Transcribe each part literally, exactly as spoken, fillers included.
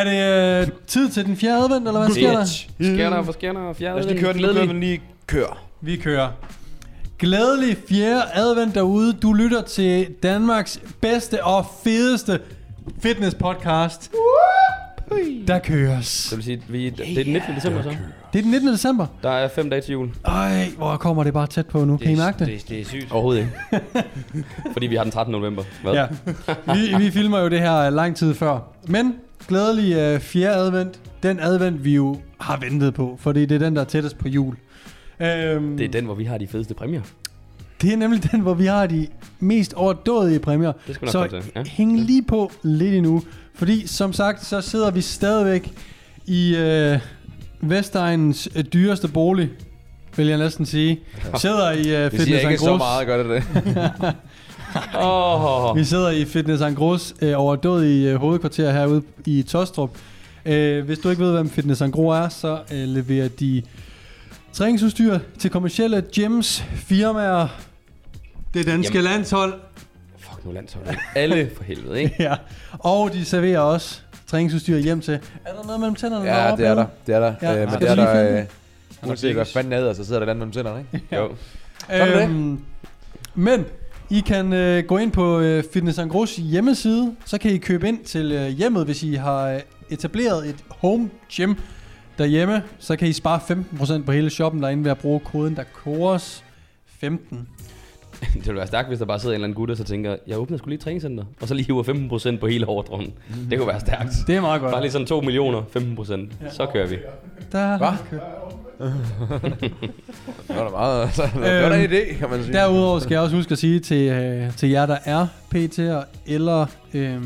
Er det øh, tid til den fjerde advent, eller hvad sker der? Sker der, sker der, fjerde advent. Lad os lige køre den, nu kører vi lige kører. Vi kører. Glædelig fjerde advent derude. Du lytter til Danmarks bedste og fedeste fitness podcast. Der køres. Det vil sige, vi, det er den nittende december så. Det er den nittende december. Der er fem dage til jul. Ej, hvor kommer det bare tæt på nu. Det, kan I mærke det? Det, det er sygt. Overhovedet ikke. Fordi vi har den trettende november. Hvad? Ja. Vi, vi filmer jo det her lang tid før. Men glædelig øh, fjerde advent. Den advent, vi jo har ventet på. Fordi det er den, der er tættest på jul. Øhm, det er den, hvor vi har de fedeste præmier. Det er nemlig den, hvor vi har de mest overdådige præmier. Det skal nok komme til. Ja. Hæng lige på lidt endnu. Fordi som sagt, så sidder vi stadigvæk i øh, Vestegnens øh, dyreste bolig, vil jeg næsten sige. Sidder i øh, Fitness Engros. Det siger ikke så meget, gør det det. oh. Vi sidder i Fitness Engros øh, overdådige øh, hovedkvarter herude i Tostrup. Øh, hvis du ikke ved, hvem Fitness Engros er, så øh, leverer de træningsudstyr til kommercielle gyms, firmaer, det danske Jamen. landshold. Fuck nu landshold. Alle for helvede, ikke? Ja. Og de serverer også træningsudstyr hjem til. Er der noget mellem tænderne? Ja, der det er der. Det er der. Ja. Øh, men skal det er der. Øh, uanset hvad fanden hedder, så sidder der et andet mellem tænderne, ikke? Ja. Jo. Øhm, det. Men I kan øh, gå ind på øh, Fitness Engros hjemmeside. Så kan I købe ind til øh, hjemmet, hvis I har øh, etableret et home gym derhjemme, så kan I spare femten procent på hele shoppen derinde ved at bruge koden, der kores femten. Det ville være stærkt, hvis der bare sidder en eller anden gut og så tænker, jeg åbner sgu lige et træningscenter, og så lige hiver femten procent på hele ordren. Mm-hmm. Det kunne være stærkt. Det er meget godt. Bare lige sådan to millioner, femten procent. Ja. Så kører vi. Der. Hva? Det var da meget. Altså. Det var da en idé, kan man sige. Derudover skal jeg også huske at sige til, øh, til jer, der er P T'er eller... Øh,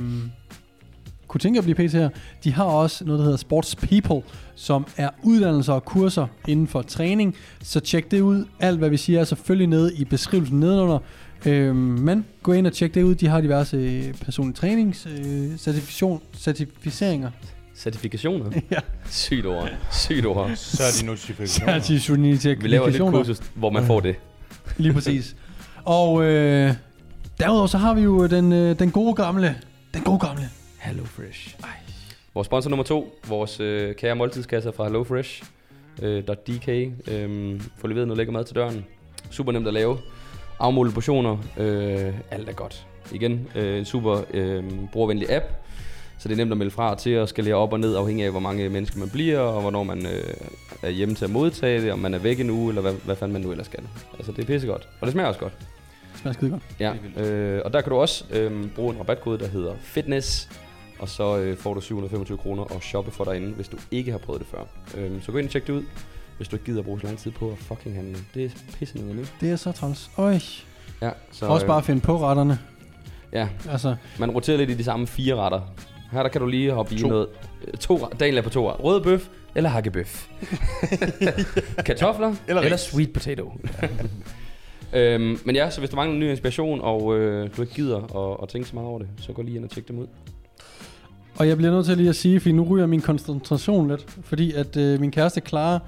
kunne tænke at blive P T'er. De har også noget, der hedder Sports People, som er uddannelser og kurser inden for træning. Så tjek det ud. Alt, hvad vi siger, er selvfølgelig nede i beskrivelsen nedenunder. Øhm, men gå ind og tjek det ud. De har diverse personlige trænings, øh, certifikation, certificeringer. Certifikationer? Ja. Sygt ord. Sygt ord. Så er de notifikationer. Certifikationer. Vi laver et kursus, hvor man får det. Lige præcis. Og øh, derudover så har vi jo den, øh, den gode gamle. Den gode gamle. HelloFresh. Ej. Vores sponsor nummer to, vores øh, kære måltidskasser fra hello fresh punktum d k. Øh, Få leveret noget lækker mad til døren. Super nemt at lave. Afmåle portioner. Øh, alt er godt. Igen, øh, en super øh, brugervenlig app. Så det er nemt at melde fra til at skalere op og ned, afhængig af hvor mange mennesker man bliver, og hvornår man øh, er hjemme til at modtage det, om man er væk en uge, eller hvad, hvad fanden man nu ellers skal. Altså det er pissegodt. Og det smager også godt. Det smager skide godt. Ja, øh, og der kan du også øh, bruge en rabatkode, der hedder FITNESS. Og så øh, får du syv hundrede og femogtyve kroner og shoppe for derinde, hvis du ikke har prøvet det før. Øhm, så gå ind og tjek det ud, hvis du ikke gider at bruge så lang tid på at fucking handle. Det er pisse nede nu. Det er så træls. Øj. Ja, så også øh, bare finde på retterne. Ja. Altså. Man roterer lidt i de samme fire retter. Her der kan du lige hoppe to. i noget. To, Daniel er på to. Rød bøf eller hakkebøf. Kartofler ja. eller, eller sweet potato. øhm, men ja, så hvis du mangler en ny inspiration, og øh, du ikke gider at, at tænke så meget over det, så gå lige ind og tjek dem ud. Og jeg bliver nødt til lige at sige, for nu ryger min koncentration lidt, fordi at øh, min kæreste Clara,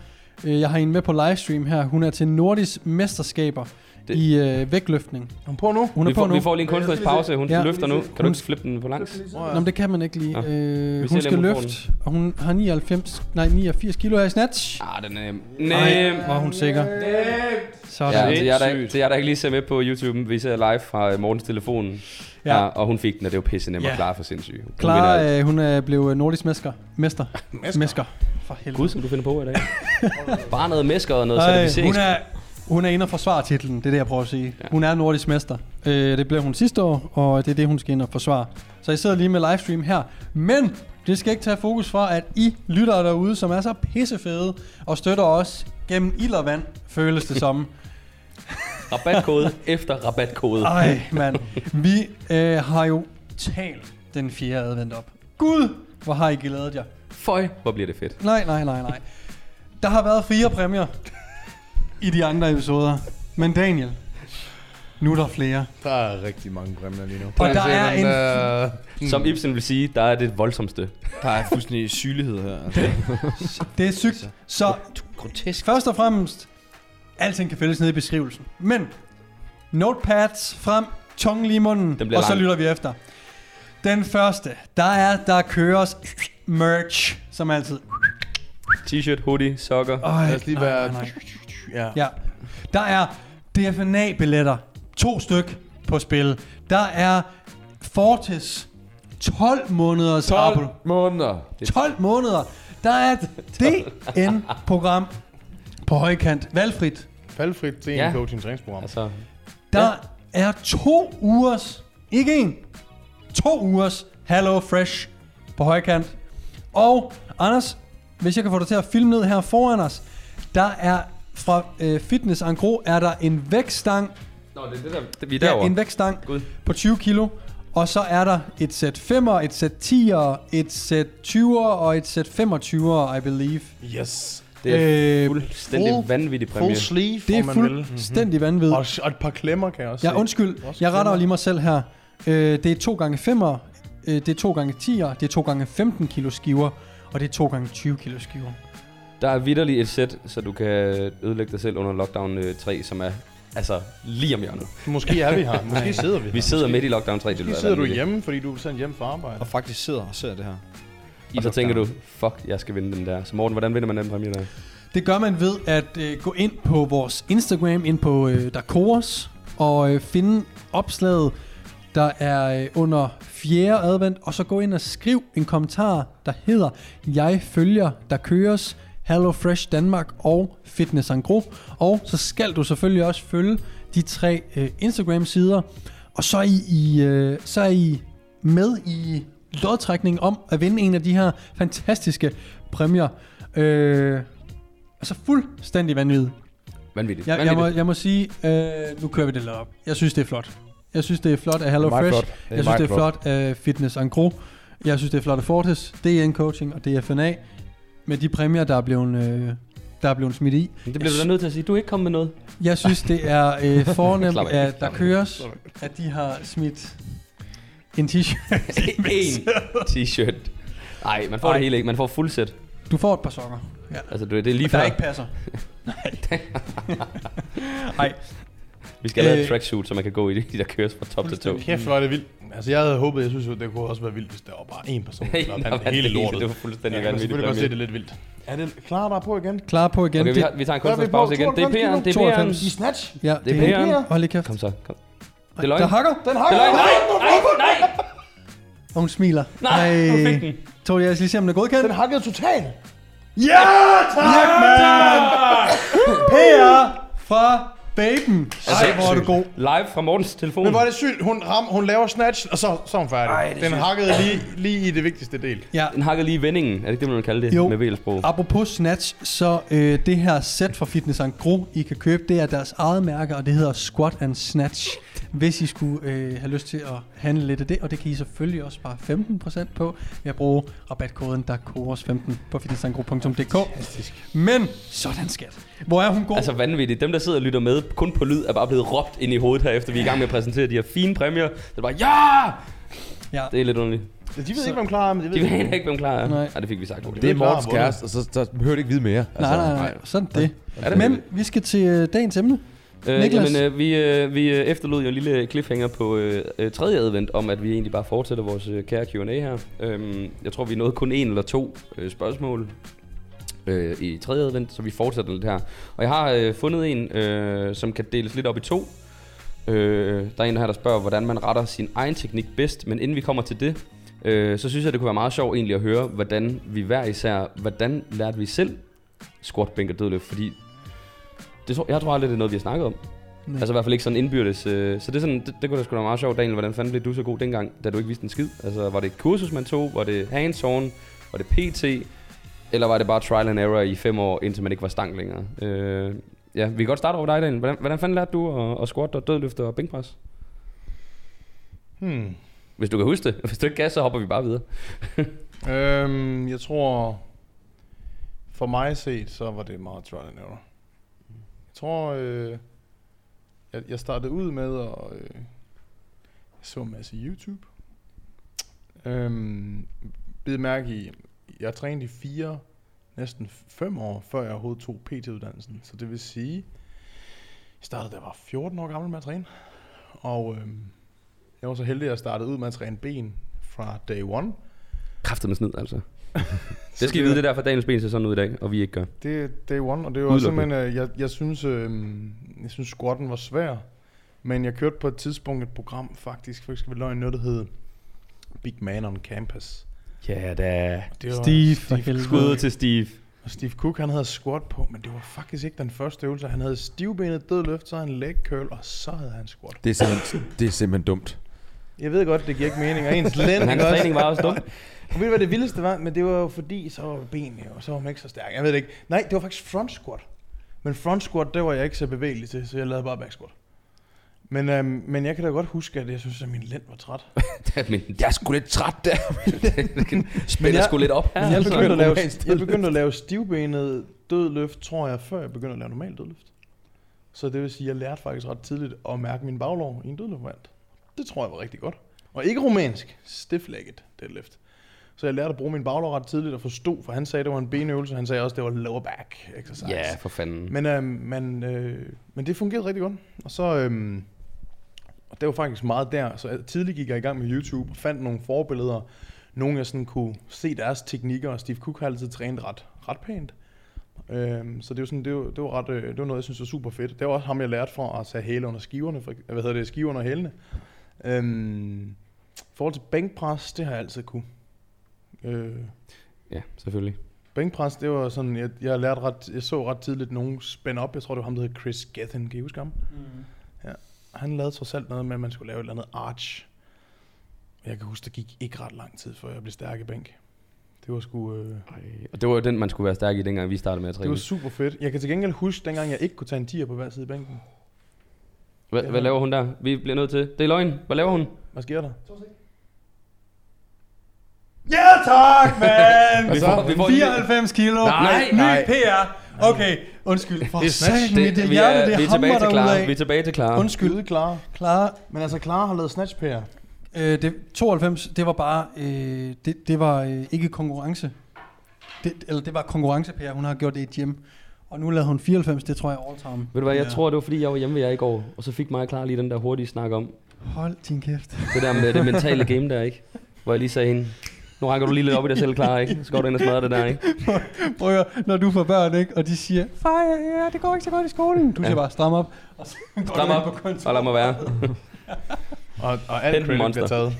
øh, jeg har hende med på livestream her, hun er til nordisk mesterskaber det. i øh, vægtløftning. Hun på nu? Hun er vi, på får, nu. Vi får lige en kunstnerisk pause, hun ja. løfter nu. Kan hun, du ikke flippe den på langs? Nå, det kan man ikke lige. Ja. Øh, hun skal løfte, og hun har nioghalvfems, nej, niogfirs kilo her i snatch. Ah, den er nem. Nej, var hun sikker. Sådan. Ja, det er der, det er der ikke lige ser med på YouTube, vi ser live fra Mortens telefonen. Ja. ja, og hun fik den, og det var pisse nemt at yeah. klare for sindssyge. Hun Klar, øh, hun er blevet nordisk mesker. Mester. Mester. Mesker. For helvede. Gud, som du finder på i dag. Bare noget mesker og noget certificering. Hun er, hun er inde og forsvare titlen, det er det, jeg prøver at sige. Ja. Hun er nordisk mester. Øh, det blev hun sidste år, og det er det, hun skal ind og forsvare. Så I sidder lige med livestream her. Men det skal ikke tage fokus fra, at I lytter derude, som er så pissefede, og støtter os gennem ild og vand, føles det som. Rabatkode efter rabatkode. Ej, mand. Vi øh, har jo talt den fjerde advent op. Gud, hvor har I glædet jer. Føj, hvor bliver det fedt. Nej, nej, nej, nej. Der har været fire præmier i de andre episoder. Men Daniel, nu er der flere. Der er rigtig mange præmier lige nu. Og der, der er en... Der... Som Ibsen vil sige, der er det voldsomste. Der er fuldstændig sygelighed her. Det, det er sygt. Så grotesk. Først og fremmest... Alting kan fælles nede i beskrivelsen. Men notepads frem, tungen lige i munden, og så langt. Lytter vi efter. Den første, der er, der køres merch, som altid. T-shirt, hoodie, sokker. Øj, lad os lige være... Nej, nej, nej. Ja. Ja. Der er D F N A-billetter. To styk på spil. Der er Fortes tolv måneders abonnement. tolv måneder. tolv måneder. Der er et D N-program på højkant. Valgfrit. Valgfrit, det er en ja. coaching træningsprogram. Altså, der ja. er to ugers, ikke en, to ugers HelloFresh på højkant. Og Anders, hvis jeg kan få dig til at filme ned her foran os, der er fra øh, Fitness Engros, er der en vægtstang. Nå, det er det der, vi er derovre. Ja, en vægtstang på tyve kilo. Og så er der et sæt femmer, et sæt tier, et sæt tyver og et sæt femogtyver, I believe. Yes. Det er øh, fuldstændig full, vanvittig præmie. Full sleeve, det er fuldstændig mm-hmm. vanvittigt. Og, og et par klemmer kan jeg også. Ja, se. Undskyld. Også jeg retter lige mig selv her. Øh, det er to gange femmer, øh, det er to gange tier, det er to gange femten kilo skiver, og det er to gange tyve kilo skiver. Der er vitterligt et sæt, så du kan ødelægge dig selv under lockdown tre, som er... Altså, lige om hjørnet. Måske er vi her. Måske sidder vi her. Vi sidder måske midt i lockdown tre. Måske sidder du hjemme, fordi du er sendt hjem fra arbejde. Og faktisk sidder og ser det her. I og så tænker du, fuck, jeg skal vinde den der. Så Morten, hvordan vinder man den præmie der? Det gør man ved at øh, gå ind på vores Instagram, ind på øh, der kores, og øh, finde opslaget, der er øh, under fjerde advent. Og så gå ind og skriv en kommentar, der hedder, jeg følger, der køres. Hello Fresh Danmark og Fitness Engros. Og så skal du selvfølgelig også følge de tre øh, Instagram-sider. Og så er, I, I, øh, så er I med i lodtrækningen om at vinde en af de her fantastiske præmier. Øh, altså fuldstændig vanvittigt. Vanvittigt. Jeg, jeg, må, jeg må sige, øh, nu kører vi det lidt op. Jeg synes, det er flot. Jeg synes, det er flot af Hello Fresh. Jeg synes, det er flot af Fitness Engros. Jeg synes, det er flot af Fortes, D N Coaching og D F N A. Med de præmier, der er blevet, øh, der er blevet smidt i. Det bliver du da nødt til at sige, du er ikke kommet med noget. Jeg synes, det er øh, fornemt, at der køres, at de har smidt en t-shirt. en t-shirt. Nej, man får Ej. det hele ikke. Man får fuldsæt. Du får et par sokker. Ja. Altså, det er lige før. Der ikke passer. Nej. Nej. Vi skal øh, have et tracksuit, så man kan gå i det, de der køres fra top til to. Kæft, hvor er det vildt. Altså, jeg havde håbet, jeg synes, det kunne også være vildt, hvis der var bare én person, der havde det hele lortet. Det var fuldstændig ja, vanvittigt. Jeg kan godt se, det er lidt vildt. Er det klar der på igen? Klar på igen. Okay, vi, har, vi tager en kunstnærspause igen. Det er P'eren, det er P'eren. I snatch? Ja, det er P'eren. Hold lige kæft. Kom så, kom. Det er løgn. Der hakker. Den hakker. Nej, nej, nej. Og hun smiler. Nej, hun fik den. Tobias, lige se, om den er godkendt. Den hakkede totalt. Ja, tak, man. Baben! Ej, hvor er det god. Live fra Mortens telefon. Men var det sygt. Hun, ram, hun laver snatch, og så, så er hun færdig. Ej, den sygt. hakkede lige, lige i det vigtigste del. Ja. Den hakkede lige i vendingen. Er det ikke det, man vil kalde det jo. Med V L-sprog? Apropos snatch, så øh, det her sæt fra Fitness Engros, I kan købe, det er deres eget mærke, og det hedder Squat and Snatch. Hvis I skulle øh, have lyst til at handle lidt af det, og det kan I selvfølgelig også spare femten procent på, ved at bruge rabatkoden, der kores femten på fitness engros punktum d k. Men sådan skat. Hvor er hun god? Altså vanvittigt. Dem, der sidder og lytter med kun på lyd, er bare blevet råbt ind i hovedet her, efter vi er i gang med at præsentere de her fine præmier. Så det er bare, ja! Ja! Det er lidt underligt. Ja, de ved så ikke, hvem klar er, men de ved, de ved ikke, hvem klar er. Nej, Ej, det fik vi sagt. Det, det er Mortens kæreste, og så, så behøver det ikke vide mere. Altså, nej, nej, nej, nej. Sådan det. Ja. det. Men vi skal til dagens emne. Øh, jamen, øh, vi, øh, vi efterlod jo en lille cliffhanger på øh, øh, tredje advent om, at vi egentlig bare fortsætter vores øh, kære Q and A her. Øhm, jeg tror, vi nåede kun en eller to øh, spørgsmål øh, i tredje advent, så vi fortsætter lidt her. Og jeg har øh, fundet en, øh, som kan deles lidt op i to. Øh, der er en her, der spørger, hvordan man retter sin egen teknik bedst, men inden vi kommer til det, øh, så synes jeg, det kunne være meget sjovt egentlig at høre, hvordan vi hver især, hvordan lærte vi selv squat, bænk og dødløft, fordi det tror, jeg tror aldrig, det er noget, vi har snakket om. Nej. Altså i hvert fald ikke sådan indbyrdes. Øh, så det, er sådan, det, det kunne da sgu da være meget sjovt. Daniel, hvordan fanden blev du så god dengang, da du ikke vidste en skid? Altså var det et kursus, man tog? Var det hands-on? Var det P T? Eller var det bare trial and error i fem år, indtil man ikke var stang længere? Øh, ja, vi kan godt starte over dig, Daniel. Hvordan, hvordan fanden lærte du at, at squat og dødløfte og bænkpres? Hmm. Hvis du kan huske det. Hvis du ikke kan, så hopper vi bare videre. øhm, jeg tror... For mig set, så var det meget trial and error. Jeg tror, øh, jeg, jeg startede ud med at øh, jeg så en masse YouTube. Øhm, bed mærke i, jeg trænede i fire, næsten fem år, før jeg overhovedet tog P T-uddannelsen. Så det vil sige, jeg startede, da jeg var fjorten år gammel med at træne. Og øh, jeg var så heldig, at jeg startede ud med at træne ben fra day one. Kræftet med sned, altså. Det skal I vide, det er derfor dagens ben ser sådan ud i dag, og vi ikke gør. Det er day one, og det er jo også simpelthen, jeg, jeg synes, øh, jeg synes squatten var svær. Men jeg kørte på et tidspunkt et program faktisk, for eksempel løg noget, der hed Big Man on Campus. Ja da, Steve, Steve skud til Steve. Og Steve Cook, han havde squat på, men det var faktisk ikke den første øvelse. Han havde stivbenet dødløft, så havde han leg curl, og så havde han squat. Det er simpelthen, det er simpelthen dumt. Jeg ved godt, det giver ikke mening, og ens lænd. Men hans træning var også dumt. Jeg ved, hvad det vildeste var, men det var jo fordi, så var benene jo, og så var man ikke så stærk. Jeg ved det ikke. Nej, det var faktisk front squat. Men front squat, det var jeg ikke så bevægelig til, så jeg lavede bare back squat. Men, øhm, men jeg kan da godt huske, at jeg synes, at min lænd var træt. Jeg er sgu lidt træt der. Spænder sgu lidt op. Jeg begyndte, at lave, jeg begyndte at lave stivbenet dødløft, tror jeg, før jeg begyndte at lave normal dødløft. Så det vil sige, at jeg lærte faktisk ret tidligt at mærke min baglov i en dødløftmand. Det tror jeg var rigtig godt. Og ikke rumænsk. Stiff-legged deadlift. Så jeg lærte at bruge min baglov ret tidligt og forstå, for han sagde, at det var en benøvelse. Han sagde også, at det var lower back exercise. Ja, yeah, for fanden. Men, øh, men, øh, men det fungerede rigtig godt. Og så... Øh, Og det var faktisk meget der, så tidligt gik jeg i gang med YouTube og fandt nogle forbilleder. Nogle jeg sådan kunne se deres teknikker, og Steve Cook har altid trænet ret, ret pænt. Øhm, så det var, sådan, det, var, det, var ret, det var noget, jeg synes var super fedt. Det var også ham, jeg lærte fra at tage hæle under skiverne, for, hvad hedder det, skiverne og hælene. Øhm, I forhold til bænkpres, det har jeg altid kunne. Øh, ja, selvfølgelig. Bænkpres, det var sådan, jeg, jeg, lærte ret, jeg så ret tidligt nogen spænde op. Jeg tror, det var ham, der hed Chris Gethin, kan I huske ham? Mm. Ja. Han lavede trods alt noget med, at man skulle lave et eller andet arch. Jeg kan huske, det gik ikke ret lang tid, før jeg blev stærk i bænk. Det var sgu... Øh... Og det var den, man skulle være stærk i, dengang vi startede med at træne. Det var super fedt. Jeg kan til gengæld huske, dengang jeg ikke kunne tage en tier på hver side i bænken. Hva, hvad laver hun der? Vi bliver nødt til... Det er løgn. Hvad laver hun? Hvad sker der? Ja tak, mand! vi får, vi får fireoghalvfems kilo. Nej, ny nej. P R. Okay, undskyld. For satan, mit hjerte, det hamrer derudad. Vi er tilbage til Clara. Undskyld, Clara. Clara. Men altså, Clara har lavet snatch P R. Øh, det, tooghalvfems, det var bare... Øh, det, det var øh, ikke konkurrence. Det, eller det var konkurrence P R. Hun har gjort det i et hjem. Og nu lavede hun fireoghalvfems, det tror jeg all time. Ved du hvad, jeg ja. tror, det var fordi, jeg var hjemme ved jer i går. Og så fik mig og Clara lige den der hurtige snak om... Hold din kæft. Det der med det mentale game der, ikke? Hvor jeg lige sagde hende... Nu rækker du lige lidt op i dig selv, Clara, ikke? Så går du ind og smadrer det der, ikke? Prøv at, når du får børn, ikke? Og de siger, far, ja, det går ikke så godt i skolen. Du ja. siger bare, stram op. Og så går stram op, på og lad mig være. og, og alt credit bliver taget.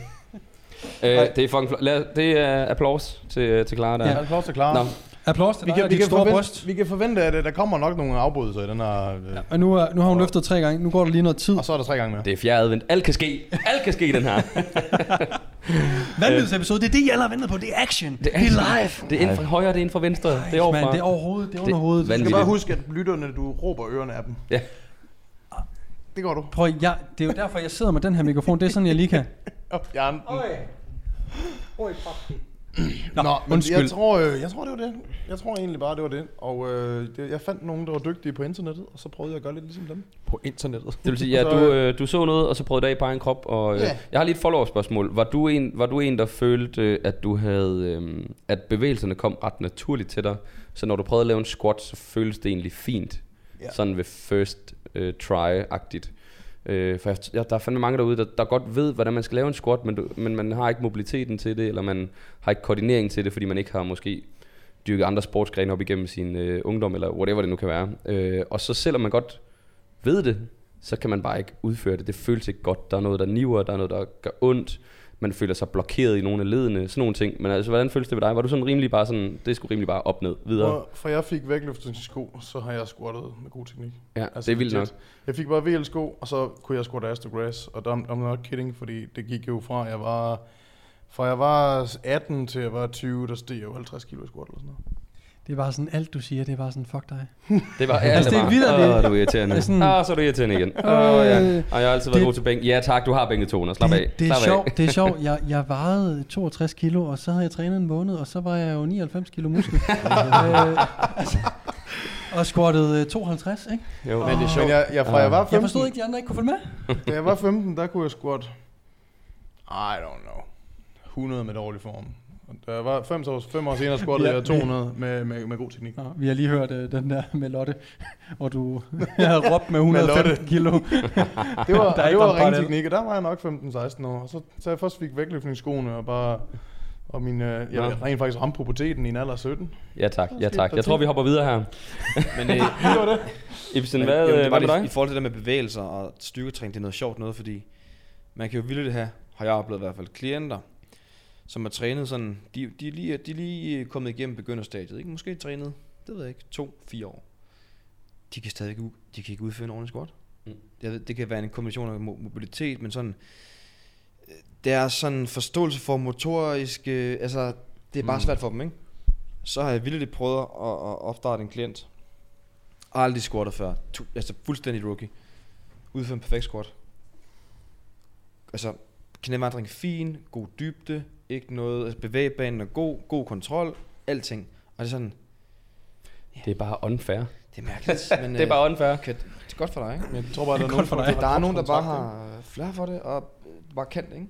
øh, det er fucking flot. Det er applaus til, til Clara der. Ja, applaus til Clara. No. Applaus til dig, vi kan, vi, kan forvente, vi kan forvente, at der kommer nok nogle afbrydelser i den her... Øh, ja, og nu, er, nu har hun løftet tre gange. Nu går der lige noget tid. Og så er der tre gange mere. Det er fjerde advent. Alt kan ske. Alt kan ske i den her. Vandløbsepisode, det er det, jeg allerede ventede på. Det er action. Det er, det er live. Det er ind fra højre, det er ind fra venstre. Ej, det er overfra. Man, det er overhovedet, det er underhovedet. Du skal bare huske, at lytterne, du råber ørerne af dem. Ja. Det går du. Prøv, jeg, det er jo derfor, jeg sidder med den her mikrofon. Det er sådan, jeg lige kan. Op, hjernen. Øj. Øj, fuck. Nå, Nå, men jeg tror, øh, jeg tror, det var det. Jeg tror egentlig bare, det var det. Og øh, det, jeg fandt nogen, der var dygtige på internettet, og så prøvede jeg at gøre lidt ligesom dem. På internettet? Det vil sige, ja, du, øh, du så noget, og så prøvede du af bare en krop. Og, øh, ja. Jeg har lige et follow-up-spørgsmål. Var du en, var du en der følte, at, du havde, øh, at bevægelserne kom ret naturligt til dig? Så når du prøvede at lave en squat, så føles det egentlig fint. Ja. Sådan ved first øh, try-agtigt. Øh, for jeg, der er fandme mange derude, der, der godt ved, hvordan man skal lave en squat, men, du, men man har ikke mobiliteten til det, eller man har ikke koordineringen til det, fordi man ikke har måske dyrket andre sportsgrene op igennem sin øh, ungdom, eller whatever det nu kan være. Øh, og så selvom man godt ved det, så kan man bare ikke udføre det. Det føles ikke godt. Der er noget, der niver, der er noget, der gør ondt. Man føler sig blokeret i nogle af ledene, sådan nogle ting. Men altså, hvordan føles det ved dig? Var du sådan rimelig bare sådan, det skulle rimelig bare op, ned, videre? Og fra jeg fik vægtløftningssko, så har jeg squattet med god teknik. Ja, altså, det er vildt nok. Jeg fik bare V L-sko, og så kunne jeg squatte ass to grass. Og I'm, I'm not kidding, fordi det gik jo fra, jeg var, fra jeg var atten til jeg var tyve, der steg jo halvtreds kilo i squat eller sådan noget. Det er bare sådan, alt du siger, det er bare sådan, fuck dig. Det var alt, det var. Åh, du er irriterende. Sådan, ah, så er du irriterende igen. Åh, oh, ja. Og jeg har altid været det, god til bænk. Ja tak, du har bænketoner, slap af. Det, det er sjovt, det er sjovt. Jeg, jeg vejede toogtres kilo, og så havde jeg trænet en måned, og så var jeg jo nioghalvfems kilo muskel. øh, altså, og squattede tooghalvtreds, ikke? Jo, oh, men det er sjovt. Jeg, jeg, fra, jeg, var femten, jeg forstod ikke, de andre ikke kunne følge med. Da jeg var femten, der kunne jeg squatte, I don't know, hundrede med dårlig form. Der var fem år, fem år senere squattede jeg to hundrede med, med, med god teknik. Nå, vi har lige hørt uh, den der med Lotte, hvor du havde råbt med et hundrede og femten kilo. Det var, der det var ren teknik, og der var jeg nok femten seksten år. Og så, så jeg først fik vægtløftningsskoene og bare Og min, øh, jeg ja. rent faktisk ramte puberteten i en alder af sytten. Ja tak, ja tak. Jeg tror vi hopper videre her. Men øh, det var det. Ibsen, hvad, jamen, det var hvad med det, dig? I forhold til det med bevægelser og styrketræning, det er noget sjovt noget, fordi man kan jo vildt det her, har jeg oplevet i hvert fald, klienter, som har trænet sådan, de, de, er, lige, de er lige kommet igennem begynderstadiet, ikke? Måske trænet, det ved jeg ikke, to, fire år. De kan stadig ikke, de kan ikke udføre en ordentlig squat. Mm. Det, det kan være en kombination af mobilitet, men sådan, det er sådan forståelse for motoriske, altså det er bare mm. svært for dem, ikke? Så har jeg vildt prøvet at, at opstarte en klient, og aldrig squattet før, altså fuldstændig rookie, udfører en perfekt squat. Altså knævandring fin, god dybde, ikke noget, altså bevægbanen er god, god kontrol, alting. Og det er sådan, ja, det er bare unfair. Det er mærkeligt, men det er bare unfair. Kan, det er godt for dig, ikke? Men jeg tror bare, der er, er, for dig. Der, der er nogen, der bare har flere for det, og bare kendt, ikke?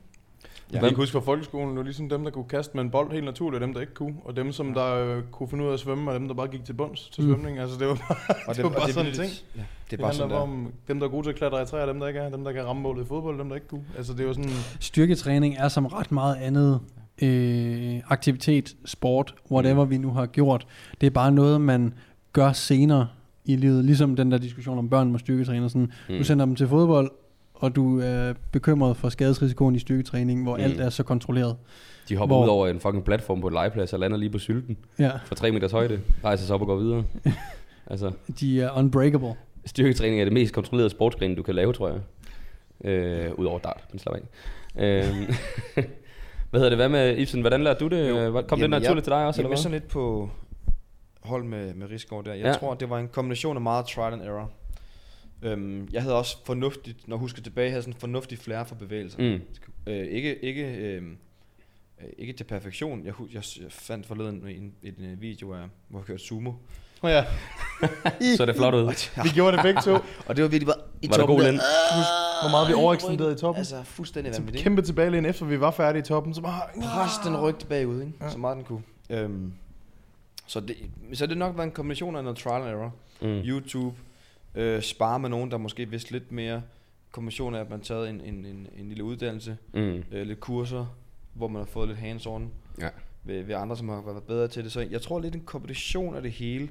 Ja. Jeg kan huske fra folkeskolen, det var ligesom dem, der kunne kaste med en bold helt naturligt, og dem, der ikke kunne. Og dem, som der øh, kunne finde ud af at svømme, og dem, der bare gik til bunds til mm. svømning. Altså det var bare, og det, det var bare og det sådan en ting. Ja, det er bare det sådan der. Om dem, der er gode til at klatre i træer, dem, der ikke er. Dem, der kan ramme målet i fodbold, dem, der ikke kunne. Altså det var sådan... Styrketræning er som ret meget andet øh, aktivitet, sport, whatever vi nu har gjort. Det er bare noget, man gør senere i livet. Ligesom den der diskussion om børn med styrketræner. Sådan, mm. du sender dem til fodbold, og du er bekymret for skadesrisikoen i styrketræning, hvor mm. alt er så kontrolleret. De hopper hvor... ud over en fucking platform på et legeplads og lander lige på sylten ja. fra tre meters højde, rejser sig op og går videre. Altså, de er unbreakable. Styrketræning er det mest kontrollerede sportsgren, du kan lave, tror jeg. Øh, Udover dart, men slap af. Øh, hvad hedder det? Hvad med Ibsen? Hvordan lærte du det? Jo. Kom det naturligt til dig også? Jeg var sådan lidt på hold med, med Risgaard der. Jeg ja. tror, det var en kombination af meget trial and error. Øhm, jeg havde også fornuftigt, når jeg husker tilbage, jeg havde sådan en fornuftig flair for bevægelser. Mm. Øh, ikke, ikke, øh, ikke til perfektion. Jeg, jeg fandt forleden en, en, en video af, hvor jeg kørte sumo. Oh ja. Så er det flot ud. Vi gjorde det begge to. Og det var virkelig bare i var toppen. Der der. Hvor meget vi overekstenderede i toppen. Altså fuldstændig vanvittigt. Kæmpe tilbagelæn efter vi var færdige i toppen. Så bare pres den ryg tilbage ud, ikke? Ja. Så meget den kunne. Øhm, så, det, så det nok var en kombination af noget trial and error. Mm. YouTube. Øh, spare med nogen, der måske vidste lidt mere. Kombination af, at man taget en, en, en, en lille uddannelse, mm. øh, lidt kurser, hvor man har fået lidt hands-on ja. ved, ved andre, som har været bedre til det. Så jeg tror lidt en kombination af det hele,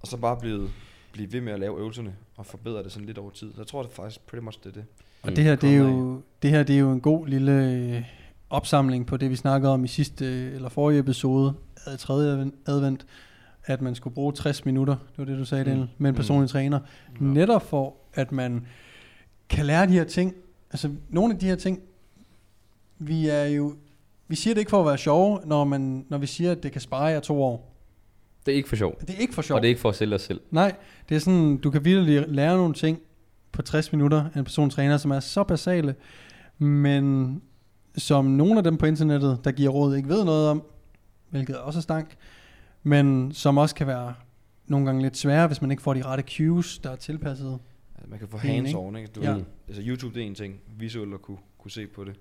og så bare blive, blive ved med at lave øvelserne, og forbedre det sådan lidt over tid. Så jeg tror, det faktisk pretty much det er det. Og mm. det, her, det, er jo, det her, det er jo en god lille opsamling på det, vi snakkede om i sidste, eller forrige episode, tredje advent, at man skulle bruge tres minutter, det var det, du sagde, mm. Daniel, med en personlig mm. træner, ja. netop for, at man kan lære de her ting. Altså, nogle af de her ting, vi er jo, vi siger det ikke for at være sjove, når, man, når vi siger, at det kan spare jer to år. Det er ikke for sjov. Det er ikke for sjov. Og det er ikke for at sælge dig selv. Nej, det er sådan, du kan virkelig lære nogle ting på tres minutter af en personlig træner, som er så basale, men som nogle af dem på internettet, der giver råd, ikke ved noget om, hvilket også er stank, men som også kan være nogle gange lidt svære, hvis man ikke får de rette cues, der er tilpasset. Altså, man kan få hands-on, ikke? Du ja. ved, altså YouTube, det er en ting. Visuelt at kunne, kunne se på det.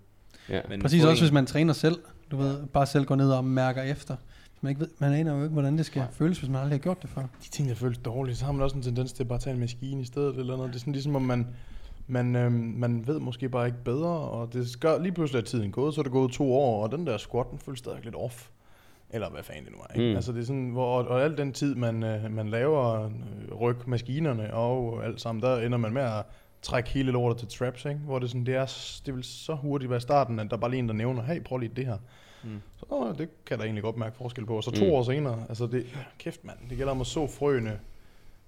Ja. Men præcis, også en... hvis man træner selv. Du ved, bare selv går ned og mærker efter. Man, ikke ved, man aner jo ikke, hvordan det skal ja. føles, hvis man aldrig har gjort det før. De ting, der føles dårligt, så har man også en tendens til at bare tage en maskine i stedet. Eller noget. Det er sådan ligesom, om man, man, øhm, man ved måske bare ikke bedre. Og det gør lige pludselig, at tiden er gået, så er det gået to år, og den der squat, den føles stadig lidt off. Eller hvad fanden det nu er, ikke? Mm. Altså det er sådan, hvor, og, og al den tid, man, man laver rygmaskinerne og alt sammen, der ender man med at trække hele lortet til traps, ikke? Hvor det sådan, det er, det vil så hurtigt være starten, at der bare lige en, der nævner, hey, prøv lige det her. Mm. Så åh, det kan der egentlig godt mærke forskel på. Og så to mm. år senere, altså det, kæft mand, det gælder om at så frøene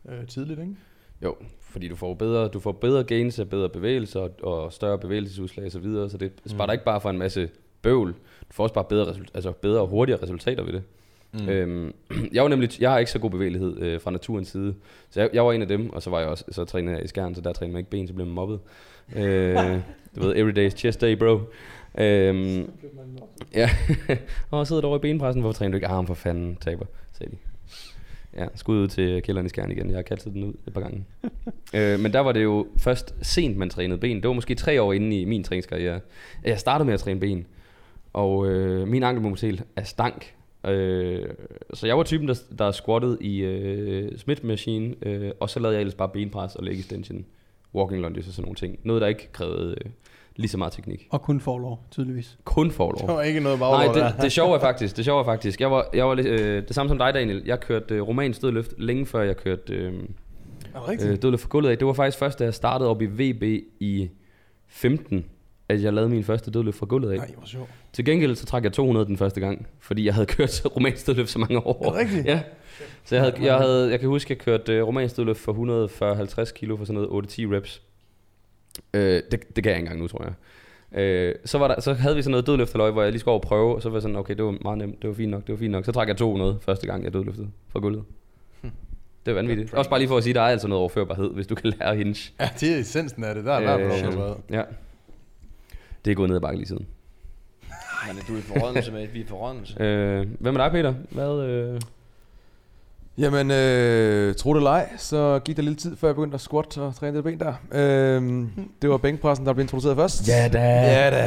øh, tidligt, ikke? Jo, fordi du får bedre, du får bedre gains af bedre bevægelser og større bevægelsesudslag og så videre, så det sparer mm. dig ikke bare for en masse bøvl. Du får også bare bedre, result- altså bedre og hurtigere resultater ved det. Mm. Øhm, jeg var nemlig, jeg har ikke så god bevægelighed øh, fra naturens side, så jeg, jeg var en af dem, og så var jeg også så trænede jeg i Skjern, så der trænede man ikke ben, så blev man mobbet. Øh, du ved, every day's chest day, bro. Øhm, ja, og sidder du over i benpressen, hvorfor træner du ikke arm for fanden, taber, sagde de. Ja, skud ud til kælderen i Skjern igen, jeg har kastet den ud et par gange. øh, men der var det jo først sent, man trænede ben. Det var måske tre år inde i min træningskarriere. Jeg startede med at træne ben. Og øh, min ankelmobilitet er stank. Øh, så jeg var typen, der, der squattede i øh, Smith Machine, øh, og så lavede jeg ellers bare benpres og leg extension, walking lunges og sådan nogle ting. Noget, der ikke krævede øh, lige så meget teknik. Og kun forlov, tydeligvis. Kun forlov. Der var ikke noget baglov. Nej, det, det sjove er faktisk, det sjove er faktisk. Jeg var, jeg var øh, det samme som dig, Daniel. Jeg kørte øh, romansk dødløft længe før jeg kørte øh, øh, dødløft for gulvet af. Det var faktisk først, da jeg startede op i V B i femten, at jeg lavede min første dødløft fra gulvet af. Nej, hvor sjovt. Til gengæld så trak jeg to hundrede den første gang, fordi jeg havde kørt romansk dødløft så mange år. Er det rigtigt? Ja. Så jeg havde, jeg havde, jeg kan huske, jeg kørte øh, romansk dødløft for hundrede og fyrre til halvtreds kilo for sådan noget otte til ti reps. Øh, det, det gav jeg ikke engang nu, tror jeg. Øh, så, var der, så havde vi sådan noget dødløfterløg, hvor jeg lige skulle over og prøve, og så var jeg sådan, okay, det var meget nemt, det var fint nok, det var fint nok. Så trak jeg to hundrede første gang, jeg dødløftede fra gulvet. Hmm. Det var vanvittigt. Også bare lige for at sige, der er altså noget overførbarhed, hvis du kan lære at hinge. Ja, det er essensen af det, der er øh, overførbarhed. Ja. Det er gået ned ad bakken lige siden. Nej, du er i forrådnelse med, vi er i forrådnelse. Øh, hvad med dig, Peter? Hvad... Øh Jamen, øh, tro det leg, så gik der lidt tid, før jeg begyndte at squat og træne det ben der. Øh, det var bænkpressen, der blev introduceret først. Ja da! Ja da!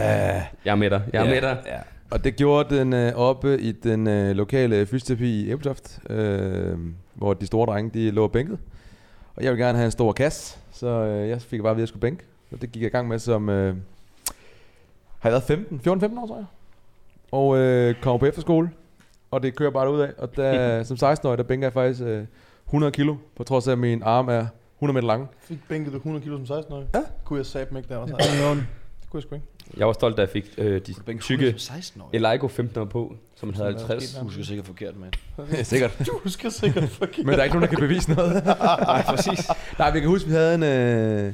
Jeg er med dig, jeg er ja. med dig. Ja. Og det gjorde den øh, oppe i den øh, lokale fysioterapi i Æbeltoft, øh, hvor de store drenge, de lå bænket. Og jeg ville gerne have en stor kasse, så øh, jeg fik bare at vide, at jeg skulle bænke. Så det gik jeg i gang med som, øh, har jeg været femten, fjorten femten år, tror jeg. Og øh, kom på efterskole. Og det kører bare ud af, og der, som seksten-årig, der bænker jeg faktisk øh, hundrede kilo, på trods af, at min arm er hundrede meter lang. Fik bænkede du hundrede kilo som seksten-årig? Ja. Kunne jeg sabe mig der også? Ja. Det kunne jeg sgu ikke. Jeg var stolt, da jeg fik øh, de tykke Eligo femten-årig på, som man havde halvtreds. Du husker sikkert forkert, mand. Ja, sikkert. Du husker sikkert forkert. Men der er ikke nogen, der kan bevise noget. Nej, præcis. Nej, vi kan huske, vi havde en... Øh,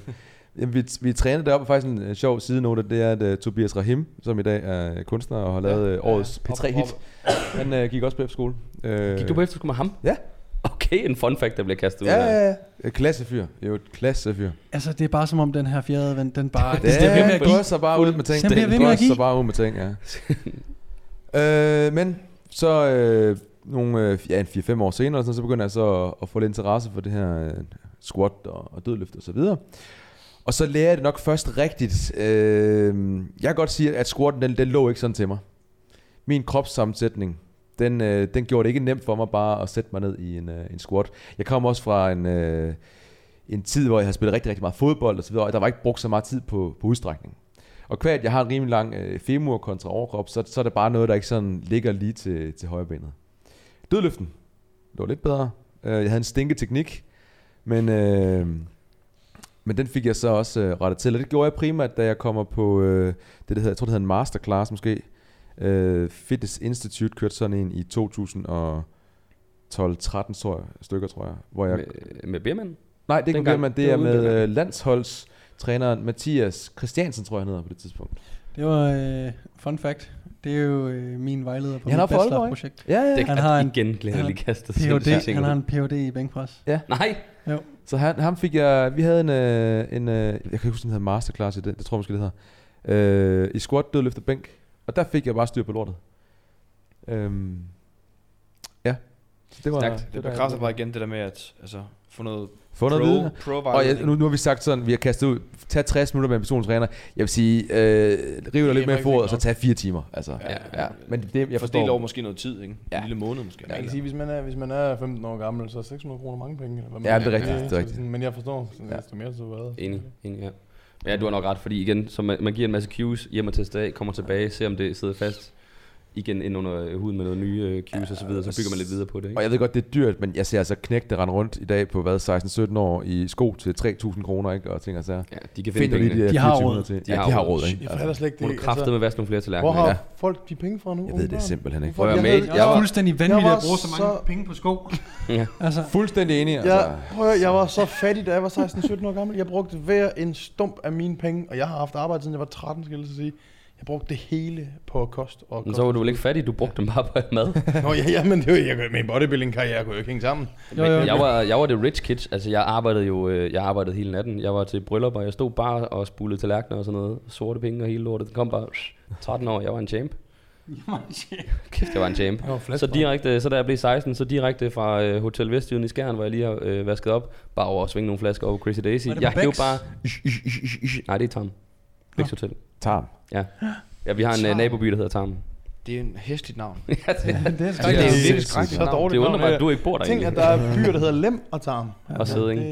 vi, vi trænede deroppe, faktisk en sjov sidenote, det er, at uh, Tobias Rahim, som i dag er kunstner og har lavet ja, årets ja, P tre hit, han uh, gik også på efterskole. Uh, gik du på efterskole med ham? Ja. Okay, en fun fact, der bliver kastet ja, ud af. Ja, ja, ja. Klassefyr. Jo, et klassefyr. Altså, det er bare som om den her fjerde ven, den bare... det bliver ved med at give. Den bare ud med ting. Den bliver ved med at give. bare ud med ting, ja. uh, men så øh, nogle ja, fire fem år senere, så begyndte jeg så at, at få lidt interesse for det her øh, squat og, og dødløft og så videre. Og så lærer jeg det nok først rigtigt. Øh, jeg kan godt sige, at squatten, den, den lå ikke sådan til mig. Min kropssammensætning, den, øh, den gjorde det ikke nemt for mig bare at sætte mig ned i en, øh, en squat. Jeg kom også fra en, øh, en tid, hvor jeg havde spillet rigtig, rigtig meget fodbold og så videre, og der var ikke brugt så meget tid på, på udstrækning. Og hver at jeg har en rimelig lang øh, femur kontra overkrop, så, så er det bare noget, der ikke sådan ligger lige til, til højrebenet. Dødløften lå lidt bedre. Jeg havde en stinketeknik, men... Øh, Men den fik jeg så også øh, rettet til, og det gjorde jeg primært, da jeg kommer på øh, det, der hedder, jeg tror det hedder en masterclass måske. Øh, Fitness Institute kørte sådan en i to tusind og tolv tretten tror jeg, stykker, tror jeg. Hvor jeg med med Birman? Nej, det er ikke Birman, det er med øh, landsholdstræneren Mathias Christiansen, tror jeg han hedder på det tidspunkt. Det var øh, fun fact. Det er jo øh, min vejleder på mit bachelorprojekt. Ja, ja. Han har en igen glædelig kastet. Han har en P H D i bænkpres. Ja. Nej. Jo. Så han, ham fik jeg, vi havde en, en, en jeg kan ikke huske, den hedder masterclass i det, det tror jeg måske, det hedder, øh, i squat, dødløft og bænk, og der fik jeg bare styr på lortet. Øhm, ja. Så det var, Stærkt. Det, det var bekræfter bare igen det der med, at altså, få noget, få noget pro, pro og jeg, nu, nu har vi sagt sådan, vi har kastet ud, tag tres minutter med en personlig træner, jeg vil sige, øh, rive dig lidt mere forud, og så tage fire timer. Altså. Ja, ja, ja. Ja. Men det, jeg forstår. Fordel over måske noget tid, ikke? En ja. lille måned måske. Ja, jeg kan sige, hvis man er, hvis man er femten år gammel, så er seks hundrede kroner mange penge. Eller hvad man ja, det er rigtigt. Ja, det er rigtigt. Sådan, men jeg forstår, sådan, ja. desto mere så hvad. Enig, enig, ja. Men ja, du har nok ret, fordi igen, så man, man giver en masse cues, hjem og tester af, kommer tilbage, ser om det sidder fast. Igen ind under huden med noget nye cues og så videre, så bygger man lidt videre på det, ikke? Og jeg ved godt, det er dyrt, men jeg ser altså knægte rende rundt i dag på hvad, seksten sytten år i sko til tre tusind kroner, ikke? Og tænker så her. Ja, de kan finde pengene. De, de har råd. Til. De, ja, de har råd, ikke? Jeg fatter slet ikke det. Hun er kraftet med vaske nogle flere tallerkener. Hvor har ja. folk de penge fra nu? Jeg ved det simpelthen ikke. Jeg, jeg, med, jeg, jeg var fuldstændig vanvittig at bruge så mange penge på sko. Ja. Altså. Fuldstændig enig, altså. Jeg, prøv, jeg var så fattig, da jeg var seksten sytten år gammel. Jeg brugte hver en stump af mine penge, og jeg har haft arbejde siden jeg var tretten, skal jeg sige. Jeg brugte det hele på kost og kost. Men så var du vel ikke fattig, du brugte ja. dem bare på mad? Nå ja, ja, men det var, jeg, min bodybuilding-karriere kunne jo ikke hænge sammen. Jo, jo, jo. Jeg, var, jeg var the rich kid, altså jeg arbejdede jo jeg arbejdede hele natten. Jeg var til bryllup, og jeg stod bare og spulede tallerkener og sådan noget. Sorte penge og hele lortet. Det kom bare tretten år, jeg var en champ. Jeg var en champ. Kæft, jeg var en champ. Jeg var så, direkte, så da jeg blev seksten, så direkte fra Hotel Vestjylland i Skjern, hvor jeg lige har øh, vasket op, bare over at svinge nogle flasker over Crazy Daisy. Jeg hævde bare... Nej, det er Tom. Bæks Hotel. Tarm. Ja. Ja, vi har en uh, naboby, der hedder Tarm. Det er en hæstigt navn. Ja, det er det. Er ja, det er skrækkeligt. Det undrer mig, at du ikke bor der egentlig. Tænk, at der er byer, der hedder Lem og Tarm. Ja, og Sædding.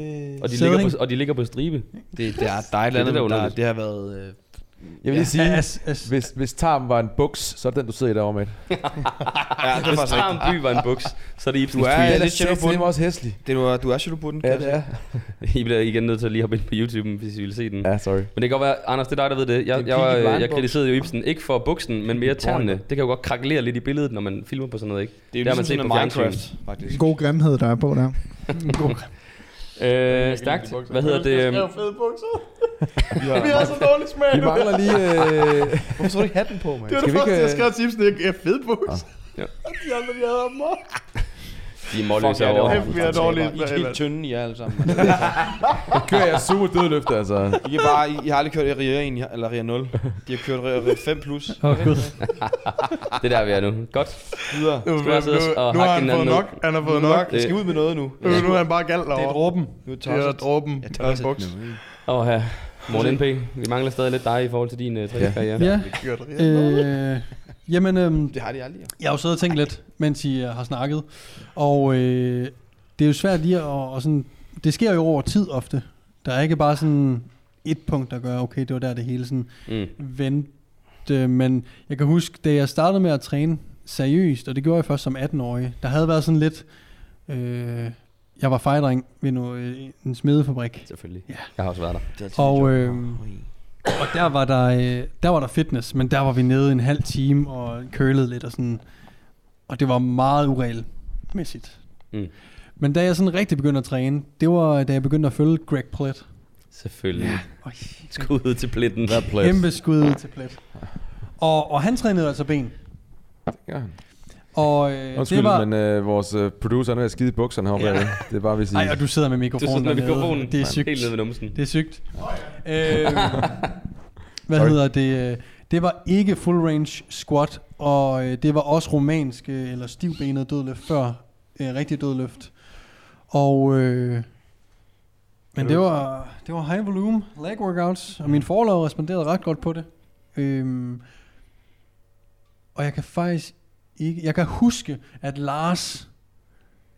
Og de ligger på og de ligger på stribe. Det, det er dejligt. Det, det, der, der, der har været øh, Jeg vil lige ja. sige, yes. hvis, hvis tarmen var en buks, så er det den, du sidder i derovre med. Ja, det hvis tarmen by var en buks, så er det Ibsens tweet. Det er lidt det er også hæslig. Det er, du er sjovt på den. Ja, det er. I bliver igen nødt til at lige hoppe ind på YouTube, hvis I vil se den. Ja, sorry. Men det kan godt være, Anders, det er dig, der ved det. Jeg, det jeg, jeg, jeg, jeg kritiserede jo Ibsen, ikke for buksen, men mere tærnene. Det kan jo godt krakelere lidt i billedet, når man filmer på sådan noget, ikke? Det er jo der, ligesom man sådan set på Minecraft, faktisk. God grimhed, der er på der. God Øh, stærkt. Hvad hedder det? Jeg skal fede bukser. Vi har så dårlig smag nu. Vi mangler lige... Øh... Hvorfor tror du ikke hatten på, man? Det var det første, jeg skrev til Ibsen. Jeg er fede bukser. Ah. Ja. De andre, de havde mig. De er målløse over. Fuck, ja, det var dårligt. I er helt tynde, I er alle sammen. Jeg kører jer super dødeløfte, altså. I, bare, I, I har aldrig kørt R I A en eller R I A nul. De har kørt R I A fem plus. Åh, gud. Det der, vi er nu. Godt. Videre. Nu, nu, nu har han fået nok. Han har fået nok. Det skal ud med noget nu. Nu er han bare galt over. Det er dråben. Det er dråben. Det er en buks. Åh, her. Morten N P. Vi mangler stadig lidt dig i forhold til din træningskarriere. Ja. Øh... Jamen, øhm, det har de aldrig. Jeg har jo siddet og tænkt lidt, mens I uh, har snakket. Og øh, det er jo svært lige at... Og sådan, det sker jo over tid ofte. Der er ikke bare sådan et punkt, der gør, okay, det var der det hele sådan mm. vendte. Men jeg kan huske, da jeg startede med at træne seriøst, og det gjorde jeg først som atten-årig, der havde været sådan lidt... Øh, jeg var fejdreng ved nu, øh, en smedefabrik. Selvfølgelig. Ja. Jeg har også været der. Og... Øh, Og der var der, øh, der var der fitness, men der var vi nede en halv time og curlede lidt og sådan. Og det var meget uregelmæssigt. Mm. Men da jeg sådan rigtig begyndte at træne, det var da jeg begyndte at følge Greg Plitt. Selvfølgelig. Ja. Skuddet til Plitten. Kæmpe skuddet til Plitt. Og, og han trænede altså ben. Ja. Og, øh, Undskyld, det var... men øh, vores producer er ved at skide i bukserne heroppe. Ja. Det er bare, hvis I... Ej, og du sidder med mikrofonen. Du sidder med mikrofonen. Det er sygt. Helt nede ved numsen. Det er sygt. Øh, hvad Sorry. hedder det? Det var ikke full range squat, og det var også romansk eller stivbenet dødløft før øh, rigtig dødløft. Og... Øh, men det var, det var high volume leg workouts, og min forlov responderede ret godt på det. Øh, og jeg kan faktisk... Jeg kan huske, at Lars,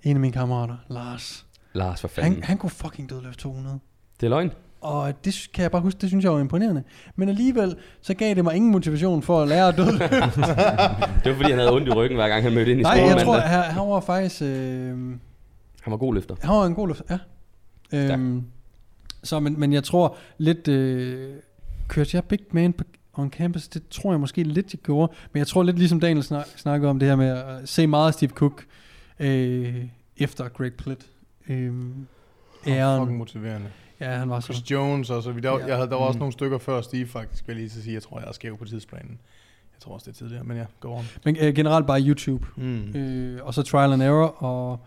en af mine kammerater, Lars, Lars for fanden. Han, han kunne fucking dødløfte to hundrede. Det er løgn. Og det kan jeg bare huske, det synes jeg var imponerende. Men alligevel, så gav det mig ingen motivation for at lære at dødløfte. Det var fordi, han havde ondt i ryggen, hver gang han mødte ind i skolen. Nej, jeg tror, han, han var faktisk... Øh, han var god løfter. Han var en god løfter, ja. Øhm, så, men, men jeg tror lidt... Øh, kørte jeg Big Man på... on campus, det tror jeg måske lidt, jeg gjorde. Men jeg tror lidt ligesom Daniel snak, snakker om det her med at se meget Steve Cook øh, efter Greg Plitt. Øh, æren. Fucking motiverende. Ja, han var så. Chris Jones og så videre. Jeg havde, der var også mm. nogle stykker før Steve faktisk, vil jeg lige så sige. Jeg tror, jeg er skæv på tidsplanen. Jeg tror også, det er tidligere, men ja, go on. Men øh, generelt bare YouTube. Mm. Øh, og så trial and error, og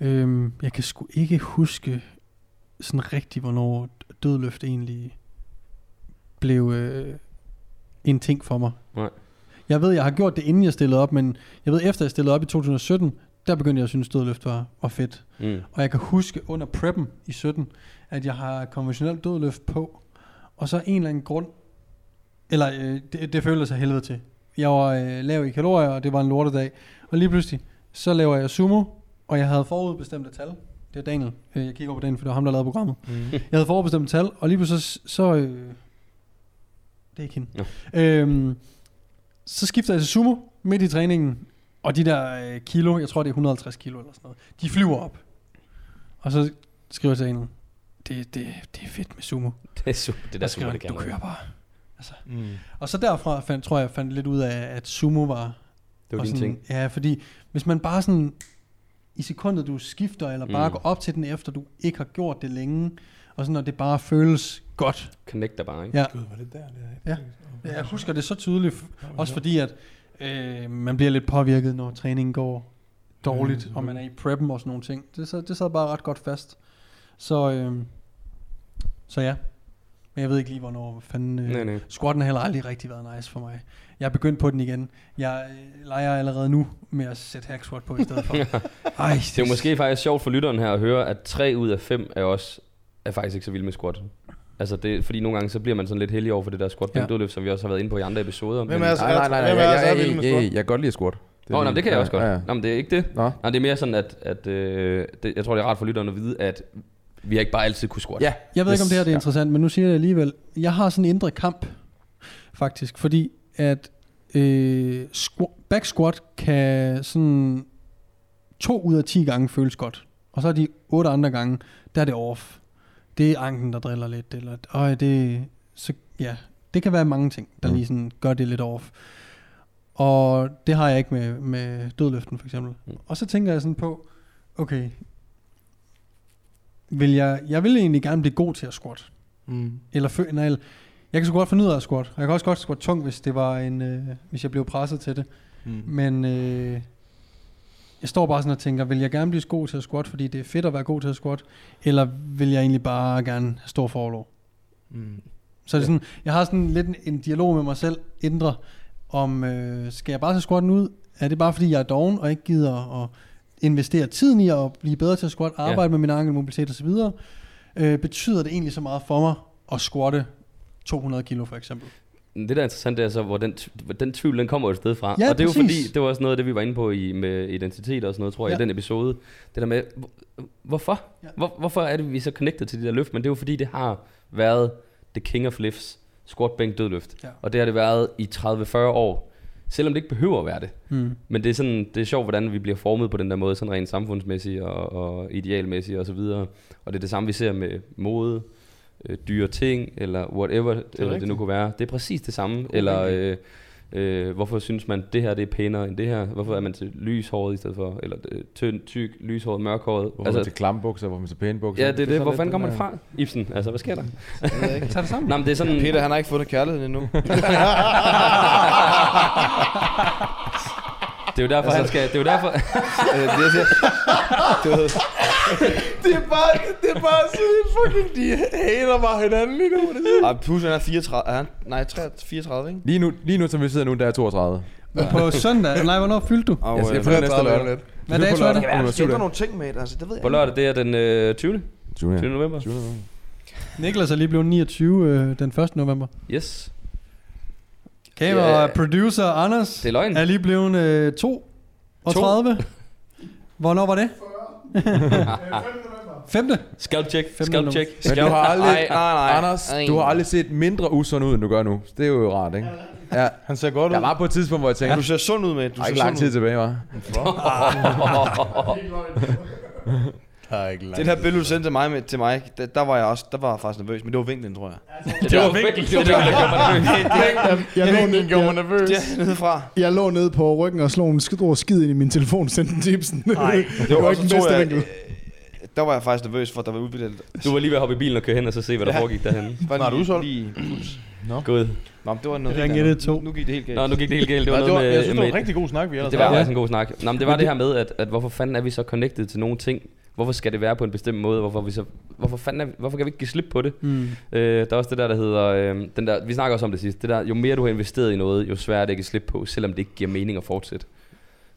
øh, jeg kan sgu ikke huske sådan rigtigt, hvornår dødløft egentlig blev... Øh, en ting for mig. Nej. Jeg ved, jeg har gjort det, inden jeg stillede op, men jeg ved, efter jeg stillede op i to tusind sytten, der begyndte jeg at synes, dødløft var, var fedt. Mm. Og jeg kan huske under preppen i sytten, at jeg har konventionelt dødløft på, og så en eller anden grund, eller øh, det, det følte sig helvede til. Jeg var øh, lav i kalorier, og det var en lortedag, og lige pludselig, så laver jeg sumo, og jeg havde forudbestemte tal. Det er Daniel. Øh, jeg kigger over på Daniel, for det var ham, der lavede programmet. Mm. Jeg havde forudbestemte tal, og lige pludselig så... så øh, Det er ikke hende. Ja. Øhm, så skifter jeg til sumo midt i træningen, og de der øh, kilo, jeg tror det er et hundrede og halvtreds kilo eller sådan noget, de flyver op. Og så skriver jeg til en, det, det, det er fedt med sumo. Det er super, det der sumo, det gerne. Du kører bare. Altså. Mm. Og så derfra fandt, tror jeg, fandt lidt ud af, at sumo var... Det var din ting. Ja, fordi hvis man bare sådan, i sekundet du skifter, eller bare mm. går op til den efter, du ikke har gjort det længe, og sådan, når det bare føles... Godt. Connecter bare, ikke? Ja. Gud, var det der? Det er, ja. Jeg husker det så tydeligt. Også fordi, at øh, man bliver lidt påvirket, når træningen går dårligt, mm. og man er i preppen og sådan nogle ting. Det sad, det sad bare ret godt fast. Så, øh, så ja. Men jeg ved ikke lige, hvornår fanden... Øh, nej, nej. Squatten har heller aldrig rigtig været nice for mig. Jeg er begyndt på den igen. Jeg øh, leger allerede nu med at sætte hack squat på i stedet for. Ej, det, det er måske faktisk sjovt for lytteren her at høre, at tre ud af fem af os er faktisk ikke så vilde med squat. Altså det, fordi nogle gange så bliver man sådan lidt heldig over for det der squat bench dødløft, som vi også har været inde på i andre episoder. Men nej, nej, nej, nej, jeg kan godt lide squat. Nå, nej, det kan jeg også godt. Nå, men det er ikke det. Nej, det er mere sådan at, at øh, det, jeg tror det er rart for lytterne at vide, at vi har ikke bare altid kunne squat. Ja, jeg ved ikke om det her det er interessant, men nu siger jeg det alligevel. Jeg har sådan en indre kamp. faktisk, fordi at øh, squ- back squat kan sådan to ud af ti gange føles godt, og så er de otte andre gange, der er det off. Det er anken, der driller lidt, eller øj, det, så, ja, det kan være mange ting, der lige sådan gør det lidt off. Og det har jeg ikke med, med dødløften for eksempel. Mm. Og så tænker jeg sådan på, okay, vil jeg, jeg vil egentlig gerne blive god til at squat. Mm. Eller fø, nej, jeg kan så godt finde ud af at squat. Jeg kan også godt squat tungt, hvis det var en, øh, hvis jeg blev presset til det. Mm. Men øh, jeg står bare sådan og tænker, vil jeg gerne blive god til at squat, fordi det er fedt at være god til at squat, eller vil jeg egentlig bare gerne have stor forlov? Mm. Så det er sådan, jeg har sådan lidt en, en dialog med mig selv, indre, om øh, skal jeg bare tage squatten ud? Er det bare fordi jeg er doven og ikke gider at investere tiden i at blive bedre til at squat, arbejde yeah. med min ankelmobilitet og så videre? Øh, betyder det egentlig så meget for mig at squatte to hundrede kilo for eksempel? Det der er interessant, det er så, hvor den, den tvivl, den kommer jo et sted fra. Ja, og det er jo fordi, det var også noget af det, vi var inde på i, med identitet og sådan noget, tror jeg, ja. I den episode. Det der med, hvorfor? Ja. Hvor, hvorfor er det, vi så connected til de der løft? Men det er jo fordi, det har været the king of lifts, squat, bænk, dødløft. Ja. Og det har det været i tredive fyrre år, selvom det ikke behøver at være det. Mm. Men det er, sådan, det er sjovt, hvordan vi bliver formet på den der måde, sådan rent samfundsmæssigt og, og idealmæssigt og så videre. Og det er det samme, vi ser med mode, dyre ting, eller whatever det, eller det nu kunne være. Det er præcis det samme. Okay. Eller øh, øh, hvorfor synes man, det her det er pænere end det her? Hvorfor er man til lyshåret i stedet for? Eller øh, tynd, tyk, lyshåret, mørkhåret? Hvorfor altså, man til klamme bukser, hvorfor man til pæne bukser? Ja, det er det. det. Hvor fanden kommer man fra, Ibsen? Altså, hvad sker der? Jeg ved ikke. Tag det sammen. Nå, men det er sådan... Peter, han har ikke fundet kærligheden endnu. Det er jo derfor, altså, han skal... Det er jo derfor... det er bare... Det er bare sådan fucking... De hater bare hinanden lige nu. Ah, plus han er fireogtredive... Er han? Nej, fireogtredive, ikke? Lige nu, lige nu som vi sidder nu, der er toogtredive. Men ja. På søndag... Nej, hvornår fyldte du? Oh, jeg skal på næste lørdag. Hvad dag tror du? Jeg skal nogle ting med, altså. Det ved jeg. På lørdag, det er den øh, tyvende tyvende november. tyvende november. Niklas er lige blevet niogtyve øh, den første november. Yes. Okay, ja. Og producer Anders er, er lige blevet øh, toogtredive. Hvornår var det? femte Scalp check, scalp check. Men du har aldrig, ej, nej, nej. Anders, ej. Du har aldrig set mindre usund ud, end du gør nu. Det er jo rart, ikke? Ja. Han ser godt ud. Jeg var på et tidspunkt, hvor jeg tænkte, ja, du ser sund ud, mate. Du ser ikke lang tid tilbage, var. Det her billede, du sendte til mig, med, til mig der, der var jeg også, der var jeg faktisk nervøs, men det var vinklen, tror jeg. Det, det var vinklen, det var vinklen, der gjorde mig nervøs. Jeg lå nede på ryggen og slog en stor skid ind i min telefon, sendte en tipsen. Nej, det, det var ikke den bedste vinkel. Der var jeg faktisk nervøs for, der var udviklet. Du var lige ved at hoppe i bilen og køre hen og så se, hvad der ja. foregik derhenne. Var du udsolgt? Nå. God. Nå, det var noget helt nu, nu gik det helt galt. Nå, nu gik det helt galt. Det var, Nå, det var noget med, jeg synes, det var en rigtig god snak, vi havde. Det var faktisk ja. en god snak. Nå, men det var det her med, at, at hvorfor fanden er vi så connected til nogle ting? Hvorfor skal det være på en bestemt måde? Hvorfor, vi så, hvorfor, fanden er vi, hvorfor kan vi ikke give slip på det? Mm. Øh, der er også det der, der hedder... Øh, den der, vi snakker også om det sidste. Det der, jo mere du har investeret i noget, jo sværere er det at give slip på, selvom det ikke giver mening at fortsætte.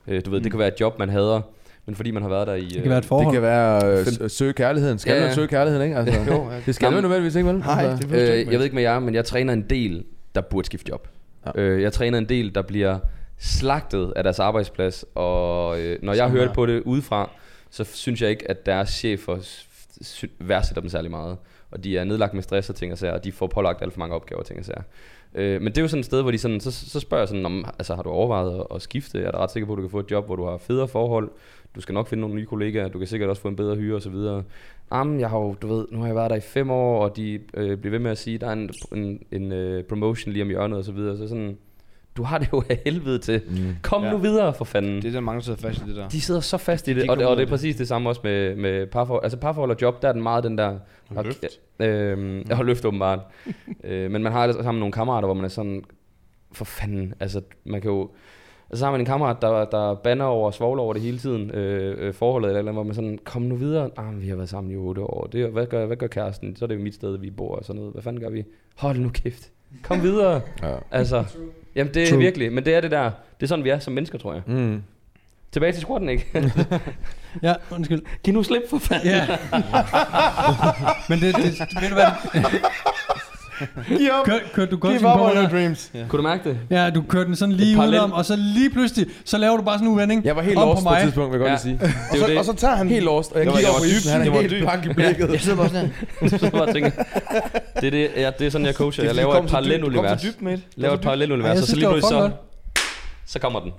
Øh, du ved, mm. det kan være et job, man hader. Men fordi man har været der i... Det kan øh, være et forhold. Det kan være øh, s- søge kærligheden. Skal ja, ja. du søge kærligheden, ikke? Altså, jo, ja. Det skal du jo nødvendigvis ikke, vel? Nej, det øh, jeg ved ikke med jer, men jeg træner en del, der burde skifte job. Ja. Øh, jeg træner en del, der bliver slagtet af deres arbejdsplads. Og øh, når jeg hørte på det udefra, så synes jeg ikke, at deres chefer sy- værdsætter dem særlig meget. Og de er nedlagt med stress og ting og sager, og de får pålagt alt for mange opgaver og ting og sager. Øh, men det er jo sådan et sted, hvor de sådan, så, så spørger jeg sådan, om, altså, har du overvejet at, at skifte? Er du ret sikker på, at du kan få et job, hvor du har federe forhold? Du skal nok finde nogle nye kollegaer, du kan sikkert også få en bedre hyre og så videre. Jamen, jeg har jo, du ved, nu har jeg været der i fem år, og de øh, bliver ved med at sige, der er en, en, en øh, promotion lige om hjørnet og så videre. Så sådan, du har det jo af helvede til. Mm. Kom ja. nu videre, for fanden. Det er der mange, der sidder fast i det der. De sidder så fast i det, de og, det og det er præcis det samme også med, med parforhold. Altså parforhold og job, der er den meget den der... Og løft. Øh, øh, og løft åbenbart. øh, men man har sammen nogle kammerater, hvor man er sådan, for fanden, altså man kan jo... Og så har man en kammerat, der, der banner over og svogler over det hele tiden, øh, øh, forholdet eller andet, hvor man sådan, kom nu videre. Ah, vi har været sammen i otte år. Det, hvad, gør, hvad gør kæresten? Så er det jo mit sted, vi bor og sådan noget. Hvad fanden gør vi? Hold nu kæft. Kom videre. Ja. Altså, jamen det er True. virkelig, men det er det der, det er sådan vi er som mennesker, tror jeg. Mm. Tilbage til squatten, ikke? ja, undskyld. Giv nu slip for fanden. Ja. men det, det, ved du hvad? Giv op. Kør, kør, du godt give op on your dreams. Yeah. Kunne du mærke det? Ja, du kørte den sådan lige udenom, og så lige pludselig, så laver du bare sådan en uvending. Jeg var helt lost på, på et tidspunkt, vil jeg ja. godt sige. Og så, det det. Og så tager han helt lost, og jeg kigger over dybt, han er helt blank i blikket. Ja, jeg sidder bare sådan her. Og tænker, det er, det, ja, det er sådan, jeg coacher. Jeg laver et parallelunivers. Laver et parallelunivers, og så lige pludselig så... Så kommer den.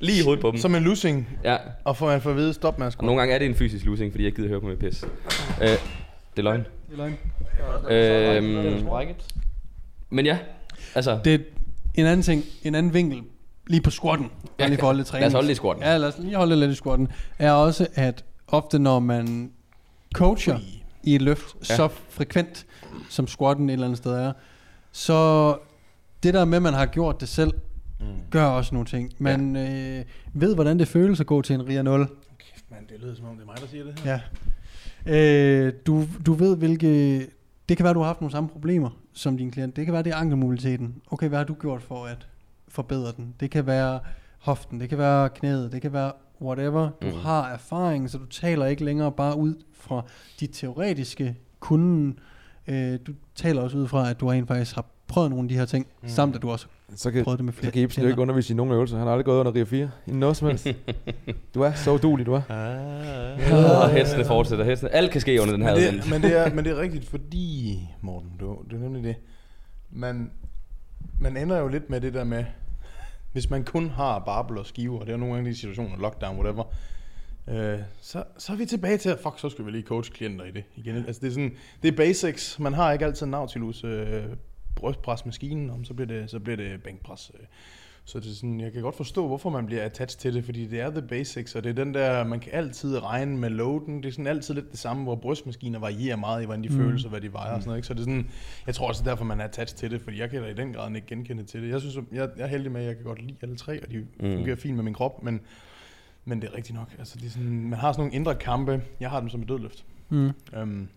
Lige i hovedet på dem. Som en losing. Ja. Og får man for at vide, stop med at score. Og nogle gange er det en fysisk losing, fordi jeg ikke gider høre på mit pis. Øh, det er løgn. Det er løgn. Øhm, men ja, altså. Det er en anden ting, en anden vinkel, lige på squatten. Ja, lige holde lad os holde lidt i squatten. Ja, lad os lige holde lidt i squatten. Er også, at ofte når man coacher i et løft, ja. så frekvent, som squatten et eller andet sted er, så det der med, man har gjort det selv, gør også nogle ting. Man ja. øh, ved, hvordan det føles at gå til en R I A nul. Kæft mand, det lyder som om det er mig, der siger det her. Ja. Øh, du, du ved, hvilke... Det kan være, du har haft nogle samme problemer som din klient. Det kan være, det er ankelmobiliteten. Okay, hvad har du gjort for at forbedre den? Det kan være hoften, det kan være knæet, det kan være whatever. Du mm. har erfaring, så du taler ikke længere bare ud fra dit teoretiske kunden. Øh, du taler også ud fra, at du rent faktisk har prøvet nogle af de her ting, mm. samt at du også... Så kan, så kan Ibsen jo ikke undervise i nogen øvelser. Han har aldrig gået under R I A fire i noget som helst. Du er så uduelig, du er. Og hetsene fortsætter, hetsene. Alt kan ske under den her event. Men, men det er rigtigt, fordi, Morten, du, det er nemlig det. Man, man ender jo lidt med det der med, hvis man kun har barbel og skiver, og det er nogle gange de situationer, lockdown, whatever, øh, så, så er vi tilbage til, at fuck, så skal vi lige coach klienter i det igen. Altså det er sådan, det er basics. Man har ikke altid en Nautilus øh, brystpresmaskinen, om så bliver det så bliver det bænkpres. Så det er sådan, jeg kan godt forstå, hvorfor man bliver attached til det, fordi det er the basics, og det er den der, man kan altid regne med loaden. Det er sådan altid lidt det samme, hvor brystmaskiner varierer meget i, hvordan de mm. føles og hvad de vejer mm. og sådan noget, ikke? Så det er sådan, jeg tror også, det er derfor, man er attached til det, fordi jeg kan da i den grad ikke genkende til det. Jeg synes, jeg, jeg er heldig med, at jeg kan godt lide alle tre, og de fungerer mm. fint med min krop, men, men det er rigtigt nok. Altså, det er sådan, man har sådan nogle indre kampe. Jeg har dem som et dødløft. Mm. Um,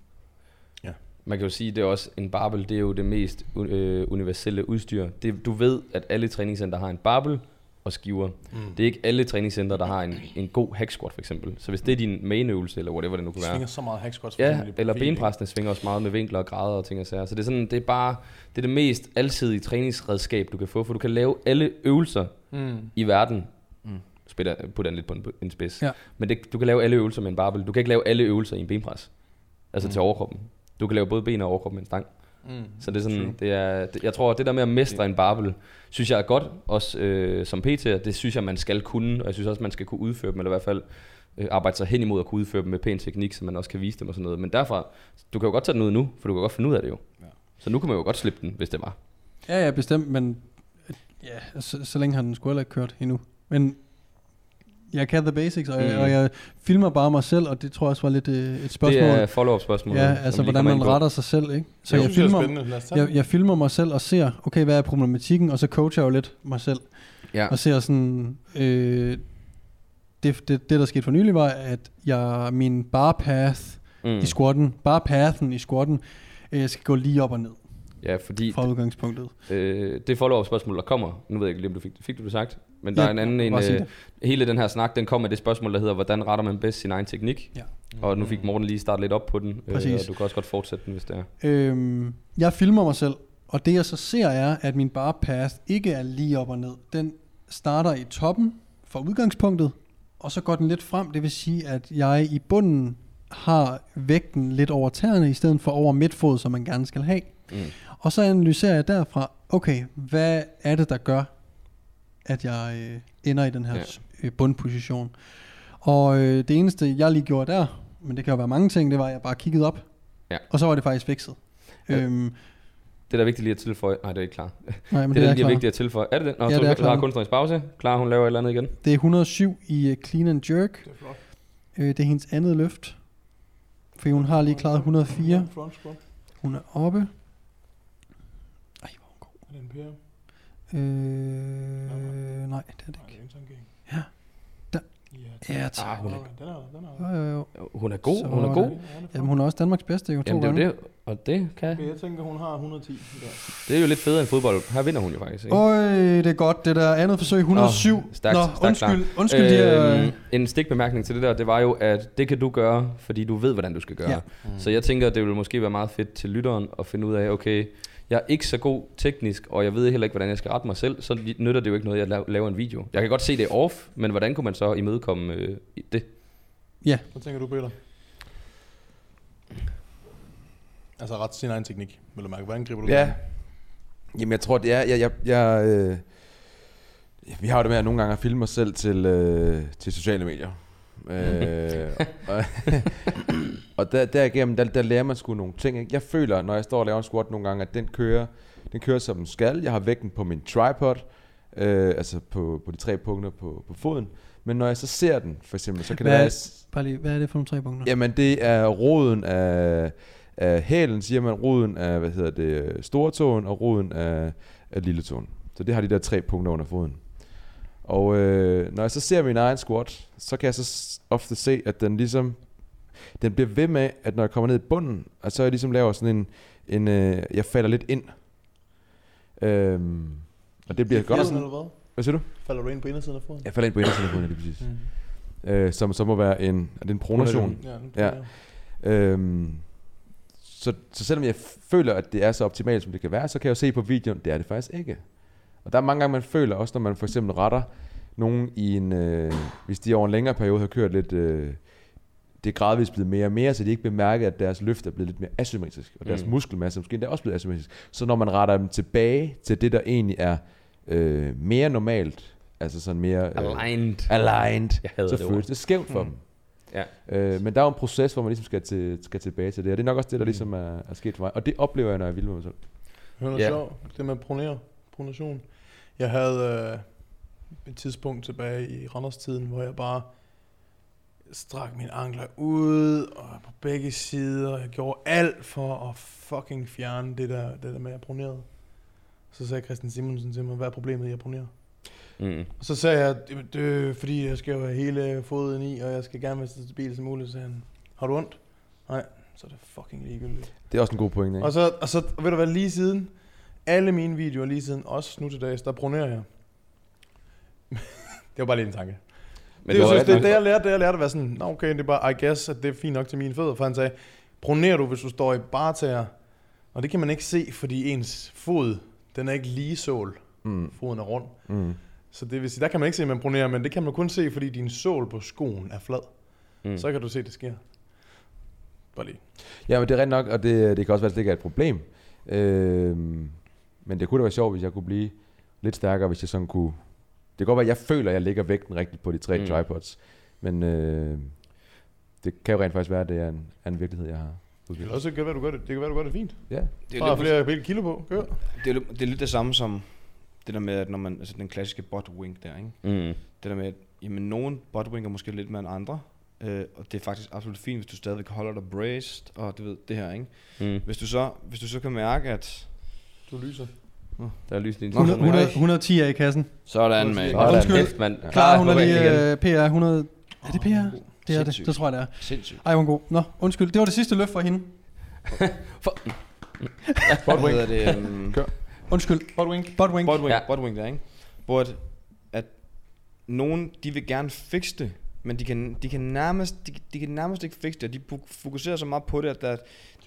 Man kan jo sige, at det er også en barbel, det er jo det mest øh, universelle udstyr. Det, du ved, at alle træningscenter har en barbel og skiver. Mm. Det er ikke alle træningscenter, der har en, en god hack squat for eksempel. Så hvis det er din main øvelse, eller whatever det nu kan være. Svinger så meget hack squats. Ja, eller benpressene svinger også meget med vinkler og grader og ting og sager. Så det er, sådan, det er bare det, er det mest alsidige træningsredskab, du kan få. For du kan lave alle øvelser mm. i verden. Mm. Spiller, putter den lidt på en, en spids. Ja. Men det, du kan lave alle øvelser med en barbel. Du kan ikke lave alle øvelser i en benpres. Altså mm. til overkroppen. Du kan lave både ben og overkrop med en stang. Mm, så det er sådan, det er, det, jeg tror, det der med at mestre en barbel, synes jeg er godt, også øh, som P T, det synes jeg, man skal kunne, og jeg synes også, man skal kunne udføre dem, eller i hvert fald øh, arbejde sig hen imod at kunne udføre dem med pæn teknik, så man også kan vise dem og sådan noget. Men derfra, du kan jo godt tage den ud nu, for du kan godt finde ud af det jo. Ja. Så nu kan man jo godt slippe den, hvis det var. Ja, ja, bestemt, men ja, så, så længe har den sgu heller ikke kørt endnu. Men... Jeg kan the basics, og, mm. jeg, og jeg filmer bare mig selv, og det tror jeg også var lidt øh, et spørgsmål. Det er follow-up spørgsmål. Ja, altså hvordan man retter sig selv, ikke? Så jeg, jeg, filmer, jeg, jeg filmer mig selv og ser, okay, hvad er problematikken, og så coacher jeg jo lidt mig selv. Ja. Og ser sådan, øh, det, det, det der skete for nylig var, at jeg, min bar path mm. i squatten, bar pathen i squatten, øh, skal gå lige op og ned. Ja, fordi fra udgangspunktet. Det, øh, det follow-up spørgsmål, der kommer. Nu ved jeg ikke lige, om du fik, fik det sagt. Men der ja, er en anden en, øh, hele den her snak, den kommer af det spørgsmål, der hedder, hvordan retter man bedst sin egen teknik? Ja. Mm. Og nu fik Morten lige startet lidt op på den, øh, og du kan også godt fortsætte den, hvis det er. Øhm, jeg filmer mig selv, og det jeg så ser er, at min bar path ikke er lige op og ned. Den starter i toppen fra udgangspunktet, og så går den lidt frem. Det vil sige, at jeg i bunden har vægten lidt over tæerne, i stedet for over midtfod, som man gerne skal have. Mm. Og så analyserer jeg derfra, okay, hvad er det, der gør, at jeg øh, ender i den her ja. bundposition. Og øh, det eneste, jeg lige gjorde der, men det kan jo være mange ting, det var, at jeg bare kiggede op, ja. og så var det faktisk fikset. Ja. Øhm, det, der er vigtigt lige at tilføje... Nej, det er ikke klar. Nej, men det, det, det er, er lige vigtigt at tilføje... Er det den? Nå, ja, det er klar. Klar kunstnerisk pause. Klar, hun laver et eller andet igen. Det er et hundrede og syv i uh, clean and jerk. Det er flot. Øh, det er hendes andet løft. For hun har lige klaret et hundrede og fire. Hun er oppe. Ej, hvor hun går. Er det en pære? Øh, nej, det er det ikke. Ja, der. Ja, tak. Ah, hun, er, den er, den er. Jo, jo, jo. Hun er god, så, hun er god. Jamen, hun er også Danmarks bedste, jo. Jamen, det er jo det. Og det kan... Jeg tænker, hun har et hundrede og ti. Ja. Det er jo lidt federe end fodbold. Her vinder hun jo faktisk, ikke? Øj, det er godt. Det der andet forsøg, et hundrede og syv. Oh, stærkt, Nå, stærkt, undskyld. undskyld øh, de er... En stikbemærkning til det der, det var jo, at det kan du gøre, fordi du ved, hvordan du skal gøre. Ja. Mm. Så jeg tænker, det ville måske være meget fedt til lytteren at finde ud af, okay, jeg er ikke så god teknisk, og jeg ved heller ikke, hvordan jeg skal rette mig selv. Så nytter det jo ikke noget, at jeg laver en video. Jeg kan godt se det off, men hvordan kunne man så imødekomme øh, det? Ja. Hvad tænker du, Peter? Altså ret sin egen teknik, vil du mærke. Hvordan griber du det? Ja. Jamen jeg tror det er, jeg, jeg, jeg, øh, vi har jo det med at nogle gange at filme os selv til, øh, til sociale medier. Øh, og og der, derigennem, der, der lærer man sgu nogle ting, ikke? Jeg føler, når jeg står og laver en squat nogle gange, at den kører, den kører som den skal. Jeg har vægten på min tripod, øh, altså på, på de tre punkter på, på foden. Men når jeg så ser den, for eksempel, så kan jeg... Bare lige, hvad er det for nogle tre punkter? Jamen det er roden af... af hælen, siger man, roden af, hvad hedder det, stortåen og roden af, af lilletåen. Så det har de der tre punkter under foden. Og øh, når jeg så ser min egen squat, så kan jeg så ofte se, at den ligesom, den bliver ved med, at når jeg kommer ned i bunden, og så jeg ligesom laver sådan en, en øh, jeg falder lidt ind. Øhm, og det bliver det godt sådan. Hvad? Hvad siger du? Falder du ind på indersiden af foden? Jeg falder ind på indersiden af foden, lige præcis. Mm. Øh, som så må være en, er det en pronation? Ja, den pronator. Ja. Øhm, Så, så selvom jeg føler, at det er så optimalt, som det kan være, så kan jeg jo se på videoen, det er det faktisk ikke. Og der er mange gange, man føler, også når man for eksempel retter nogen i en, øh, hvis de over en længere periode har kørt lidt, øh, det er gradvist blevet mere og mere, så de ikke bemærker, at deres løft er blevet lidt mere asymmetrisk, og deres mm. muskelmasse måske endda også blevet asymmetrisk. Så når man retter dem tilbage til det, der egentlig er øh, mere normalt, altså sådan mere... Øh, aligned. Aligned. Så det føles det skævt for mm. dem. Ja. Øh, men der er jo en proces, hvor man ligesom skal, til, skal tilbage til det, og det er nok også det, der ligesom er, er sket for mig, og det oplever jeg, når jeg vil med mig selv. Hør noget sjovt, det med pronere, pronation. Jeg havde øh, et tidspunkt tilbage i Randers-tiden, hvor jeg bare strak mine ankler ud, og på begge sider, jeg gjorde alt for at fucking fjerne det der, det der med, at jeg pronerede. Så sagde Christian Simonsen til mig, hvad er problemet, jeg pronerer? Mm. Og så sagde jeg, det er fordi jeg skal jo have hele foden i, og jeg skal gerne være så stabil som muligt. Så han, har du ondt? Nej, så er det fucking ligegyldigt. Det er også en god pointe, ikke? Og så, og så ved du hvad, lige siden, alle mine videoer lige siden, også nu til dags, der pronerer jeg. Det var bare lige en tanke. Men det, det, var synes, det, det jeg lærte, det jeg lærte at være sådan, nå okay, det er bare, I guess, at det er fint nok til mine fødder. For han sagde, pronerer du, hvis du står i bartager? Og det kan man ikke se, fordi ens fod, den er ikke lige sål. Mm. Foden er rund. Mm. Så det vil sige, der kan man ikke se, at man pronerer, men det kan man kun se, fordi din sål på skoen er flad. Mm. Så kan du se, at det sker. Bare lige. Ja, men det er ret nok, og det, det kan også være, at det ikke er et problem. Øhm, men det kunne da være sjovt, hvis jeg kunne blive lidt stærkere, hvis jeg sådan kunne... Det kan godt være, at jeg føler, at jeg lægger vægten rigtigt på de tre mm. tripods. Men øh, det kan jo rent faktisk være, at det er en anden virkelighed, jeg har. Det kan også være, at du gør det, det, kan være, at du gør det fint. Ja. Det er flere hele kilo på. Gør. Det, er, det er lidt det samme som... Det der med, at når man, altså den klassiske butt-wink der, ikke? Mm. Det der med, at jamen, nogen butt-winker måske lidt mere end andre, øh, og det er faktisk absolut fint, hvis du stadigvæk holder dig braced, og du ved, det her, ikke? Mm. Hvis, du så, hvis du så kan mærke, at... Du lyser. Oh, der er lys i din telefon. hundrede og ti er i kassen. Sådan, mand. Undskyld, mand. Klar, hun er lige uh, P R hundrede... Er det P R? Oh, det er det, det tror jeg, det er. Sindssygt. Ej, hun er god. Nå, undskyld, det var det sidste løft fra hende. For... Butt-wink. Hvad hedder det? Um... Kør. Undskyld. Buttwink. Buttwink. Buttwink. Ja. Buttwink der, ikke? Hvor at, at nogen, de vil gerne fikse det, men de kan, de kan, nærmest, de, de kan nærmest ikke fikse det. De fokuserer så meget på det, at der,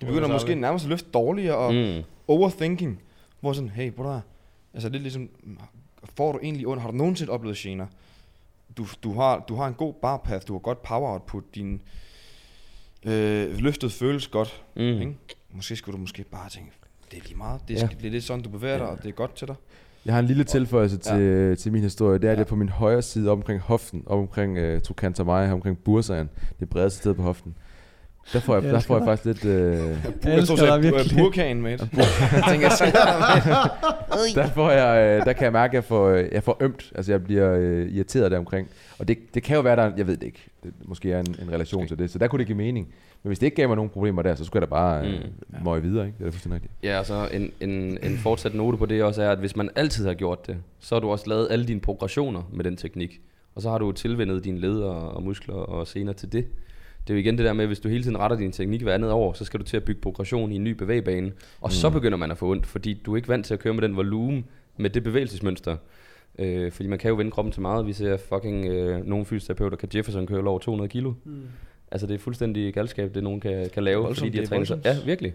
de begynder måske nærmest at løfte dårligere og mm. overthinking. Hvor sådan, hey, bror, altså det er ligesom, får du egentlig ondt? Har du nogensinde oplevet gener? Du, du, har, du har en god barpath, du har godt power output, din øh, løftet føles godt. Mm. Ikke? Måske skulle du måske bare tænke, det er lige meget. Det er, ja. Det er lidt sådan, du bevæger dig, ja. Og det er godt til dig. Jeg har en lille tilføjelse ja. til, til min historie. Det er, at ja. jeg på min højre side, op omkring hoften, op omkring uh, Trukantamaya, omkring bursaen, det bredeste sted på hoften, der får jeg, jeg, der får jeg faktisk lidt... Uh, jeg elsker dig virkelig. Burkagen, mate. Der får jeg... Uh, der kan jeg mærke, at jeg får, uh, jeg får ømt. Altså, jeg bliver uh, irriteret der omkring. Og det, det kan jo være, der... Jeg ved det ikke. Det måske er en, en relation okay. til det. Så der kunne det give mening. Men hvis det ikke gav mig nogen problemer der, så skulle jeg da bare øh, mm. møje videre, ikke? Det er fuldstændig rigtigt. Ja, og så en, en, en fortsat note på det også er, at hvis man altid har gjort det, så har du også lavet alle dine progressioner med den teknik. Og så har du tilvænnet dine led og muskler og sener til det. det er jo igen det der med, hvis du hele tiden retter din teknik hver andet år, så skal du til at bygge progression i en ny bevægbane, og mm. så begynder man at få ondt, fordi du er ikke vant til at køre med den volumen, med det bevægelsesmønster. Øh, fordi man kan jo vende kroppen til meget. Vi ser fucking øh, nogle fysioterapeuter, kan Jefferson køre over to hundrede kilo. Mm. Altså det er fuldstændig galskab, det nogen kan, kan lave, voldsomt, fordi de har trænet sig. Ja, virkelig.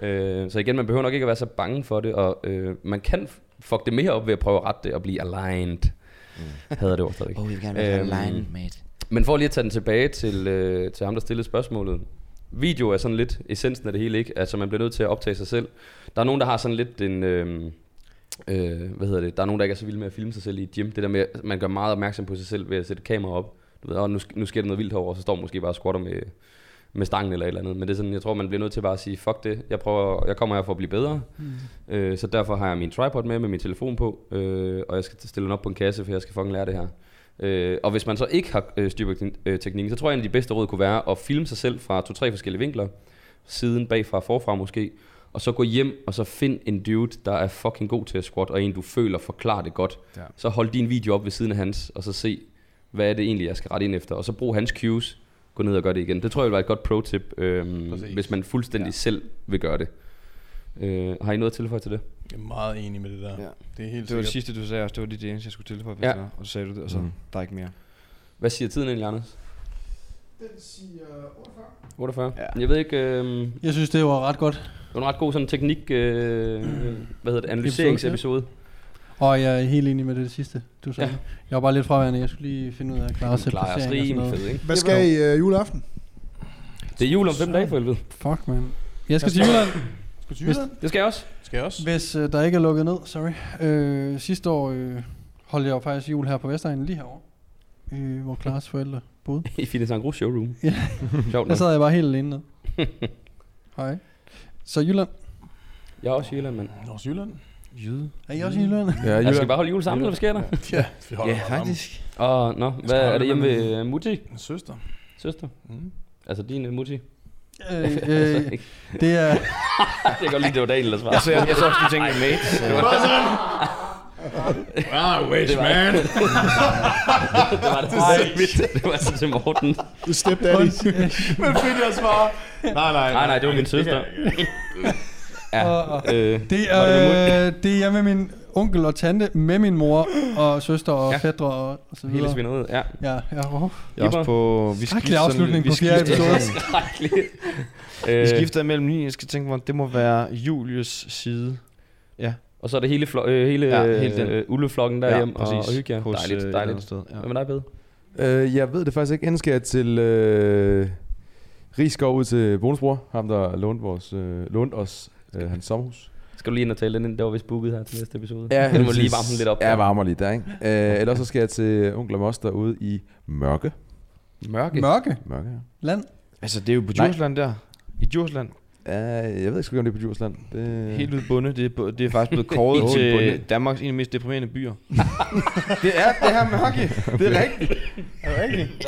Mm. Øh, så igen, man behøver nok ikke at være så bange for det, og øh, man kan fuck det mere op ved at prøve at rette det og blive aligned. Mm. Hader det ord stadigvæk. Oh, vi vil gerne være øhm, aligned, mate. Men for lige at tage den tilbage til, øh, til ham, der stillede spørgsmålet. Video er sådan lidt essensen af det hele, ikke? Altså man bliver nødt til at optage sig selv. Der er nogen, der har sådan lidt en... Øh, Øh, hvad hedder det? Der er nogen, der ikke er så vilde med at filme sig selv i et gym. Det der med, at man gør meget opmærksom på sig selv ved at sætte kamera op. Du ved, oh, nu, nu sker der noget vildt herovre, og så står man måske bare og squatter med, med stangen eller et eller andet. Men det er sådan, jeg tror, man bliver nødt til bare at sige, fuck det, jeg, prøver, jeg kommer her for at blive bedre. Mm. Øh, så derfor har jeg min tripod med, med min telefon på, øh, og jeg skal stille den op på en kasse, for jeg skal fucking lære det her. Øh, og hvis man så ikke har øh, styr på øh, teknikken, så tror jeg, en af de bedste råd kunne være at filme sig selv fra to-tre forskellige vinkler. Siden, bagfra, forfra måske. Og så gå hjem, og så find en dude, der er fucking god til at squat, og en du føler forklarer det godt. Ja. Så hold din video op ved siden af hans, og så se, hvad er det egentlig, jeg skal rette ind efter. Og så brug hans cues, gå ned og gør det igen. Det tror jeg vil være et godt pro-tip, øhm, hvis man fuldstændig ja. selv vil gøre det. Øh, har I noget at tilføje til det? Jeg er meget enig med det der. Ja. Det er helt det var sikkert. Det sidste, du sagde også, det var lige det eneste, jeg skulle tilføje. Ja. Og så sagde du det, og så mm. der er ikke mere. Hvad siger tiden egentlig, Anders? Den siger otteogfyrre. otteogfyrre. Ja. Jeg ved ikke... Øh... Jeg synes, det var ret godt. Det var en ret god sådan teknik, øh, hvad hedder det, analyseringsepisode. Og jeg er helt enig med det, det sidste, du sagde. Ja. Jeg var bare lidt fraværende, jeg skulle lige finde ud af at klare at sætte placering og sådan noget. Hvad skal I øh, juleaften? Det er jul om fem dage for helvede. Fuck, man. Jeg skal til juleaften. Det skal jeg også. Skal jeg også. Hvis øh, der ikke er lukket ned, sorry. Øh, sidste år øh, holdt jeg jo faktisk jul her på Vestegnen, lige herovre. Øh, hvor Klares forældre boede. I Fitness Engros showroom. Ja. Der sad jeg bare helt alene ned. Hej. Så Jylland. Jeg er også Jylland, mand. Jeg er også Jylland. Jyde. Er I også Jylland? Ja, Jylland. Jeg skal bare holde jul sammen, eller hvad sker der? Ja, vi holder ja, faktisk. Og nå, no, hvad er det hjemme ved uh, Mutti? En søster. Søster? Mm. Altså din Mutti? Øh, øh, det er... det er godt lige, det var Daniel, der svarer. Jeg så jeg, jeg så også, du tænkte, en mate. Det var wow, wait, man. Det var det. Det var så til Morten. Du step daddy. Men fedt, jeg svarer. Nej, nej, nej. Nej, nej, det var min søster. Ja, og, øh, det er øh, det er med min onkel og tante, med min mor og søster og ja. fætre og, og så videre. Hele svineriet, ja. Ja, ja. Oh. Jeg er også på vi skifter afslutning vi på fjerde episode. Vi skifter mellem ni. Jeg skal tænke mig, det må være Julius side. Ja. Og så er det hele flo- øh, hele, ja, hele øh, ulveflokken derhjemme, ja, og, og hygge jer. Dejligt, øh, dejligt sted. Ja. Hvad med dig, Pede? Øh, jeg ved det faktisk ikke. Enten skal jeg til øh, Rigskov ud til bonusbror, ham der lånte vores øh, lånte os øh, hans sommerhus. Skal du lige ind og tale den ind? Det var vist booket her til næste episode. Ja, du må lige varme den lidt op. Ja, varmer lige der, ikke? Øh, ellers så skal jeg til onkel og moster ude i Mørke. Mørke? Mørke? Mørke, ja. Land? Altså, det er jo på Djursland der. I Djursland. Uh, jeg ved ikke sgu ikke, om det er på Djursland. Det... Helt ude bundet. Det er, det er faktisk blevet kåret til bunde. Danmarks en af de mest deprimerende byer. Det er det her Mørke. Det er rigtigt. Er det rigtigt?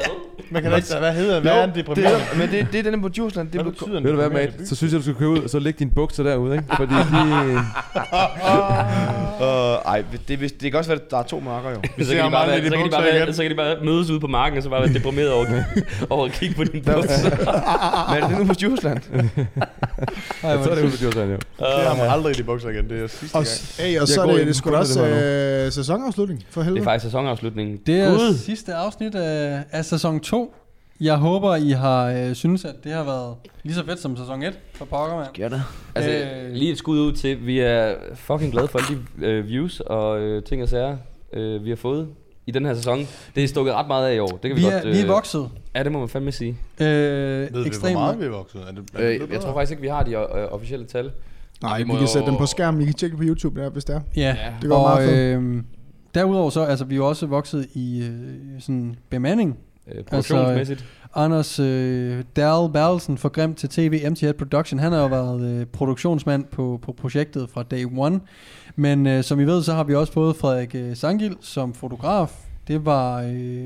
Man kan da ikke sige, hvad hedder hvad er en deprimerende? Det er, men det, det er den på Djursland. Det er betyder. Ved du hvad, mate? Så synes jeg, du skal køre ud, og så lægge dine bukser derude, ikke? Fordi de... uh, ej, det, det kan også være, der er to marker, jo. Så, så, kan, de bare, så, kan, de bare, så kan de bare mødes ude på marken, og så bare være deprimeret over, over at kigge på dine bukser. Men det er nu på Djursland. Ej, jeg tror, det er ude på Djursland, jo. Jeg har mig aldrig i de bukser igen, det er sidste og s- gang. Ej, og så er det, det sgu også øh, sæsonafslutning, for helvede. Det er faktisk sæsonafslutningen. Det er God. sidste afsnit af, af sæson to. Jeg håber, I har øh, synes, at det har været lige så fedt som sæson et for pokker, mand. Gør det. Altså, øh, lige et skud ud til, vi er fucking glade for alle de øh, views og øh, ting og sager, øh, vi har fået i den her sæson. Det er stukket ret meget af i år. Det kan vi, vi, er, godt, øh, vi er vokset. Ja, det må man fandme sige. Øh, Ved vi, hvor meget vi er vokset? Er det, er det øh, jeg tror faktisk ikke, vi har de øh, officielle tal. Nej, vi, vi kan jo... sætte dem på skærmen. I kan tjekke på YouTube, der, hvis det er. Ja, det går og meget øh, derudover så, altså vi er også vokset i øh, sådan bemanding. Øh, produktionsmæssigt. Altså, øh, Anders øh, Dahl Berlsen fra Grim til T V M T H Production, han har jo været øh, produktionsmand på, på projektet fra day one. Men øh, som I ved, så har vi også fået Frederik øh, Sangild som fotograf. Det var øh,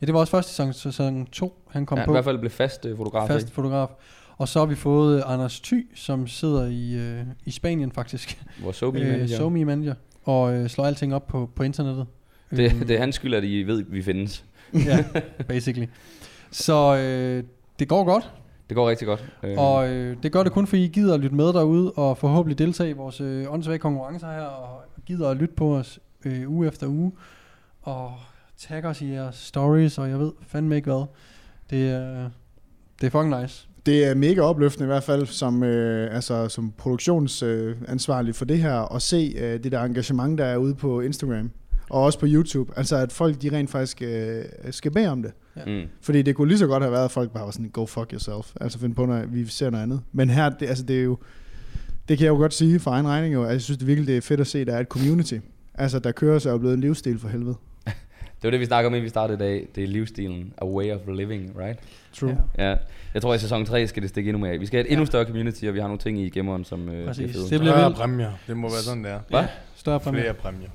ja, det var også først i sæson, sæson to, han kom ja, på. I hvert fald blev fast øh, fotograf. Fast ikke? fotograf. Og så har vi fået øh, Anders Thy, som sidder i, øh, i Spanien faktisk. Vores SoMe-manager. Og øh, slår alting op på, på internettet. Det, øh, det er hans skyld, at I ved, vi findes. Ja, basically. Så øh, det går godt. Det går rigtig godt. Og øh, det gør det kun, fordi I gider at lytte med derude, og forhåbentlig deltage i vores øh, åndssvage konkurrencer her, og gider at lytte på os øh, uge efter uge, og tagge os i jeres stories, og jeg ved fandme ikke hvad. Det, øh, det er fucking nice. Det er mega opløftende i hvert fald, som, øh, altså, som produktionsansvarlig øh, for det her, at se øh, det der engagement, der er ude på Instagram. Og også på YouTube. Altså at folk de rent faktisk øh, skal bede om det. Ja. Mm. Fordi det kunne lige så godt have været, at folk bare var sådan, go fuck yourself. Altså finde på, når vi ser noget andet. Men her, det, altså det er jo, det kan jeg jo godt sige for egen regning jo, at jeg synes det virkelig det er fedt at se, at der er et community. Altså der kører sig jo blevet en livsstil for helvede. Det var det, vi snakker om, inden vi startede i dag. Det er livsstilen. A way of living, right? True. Ja. Ja. Jeg tror, at i sæson tre skal det stikke endnu mere af. Vi skal have et endnu større community, og vi har nogle ting i gemmeren, som øh, er fede. Det bliver præmier. Det må være sådan, det er. Hvad? Ja. Større præmier. Flere præmier.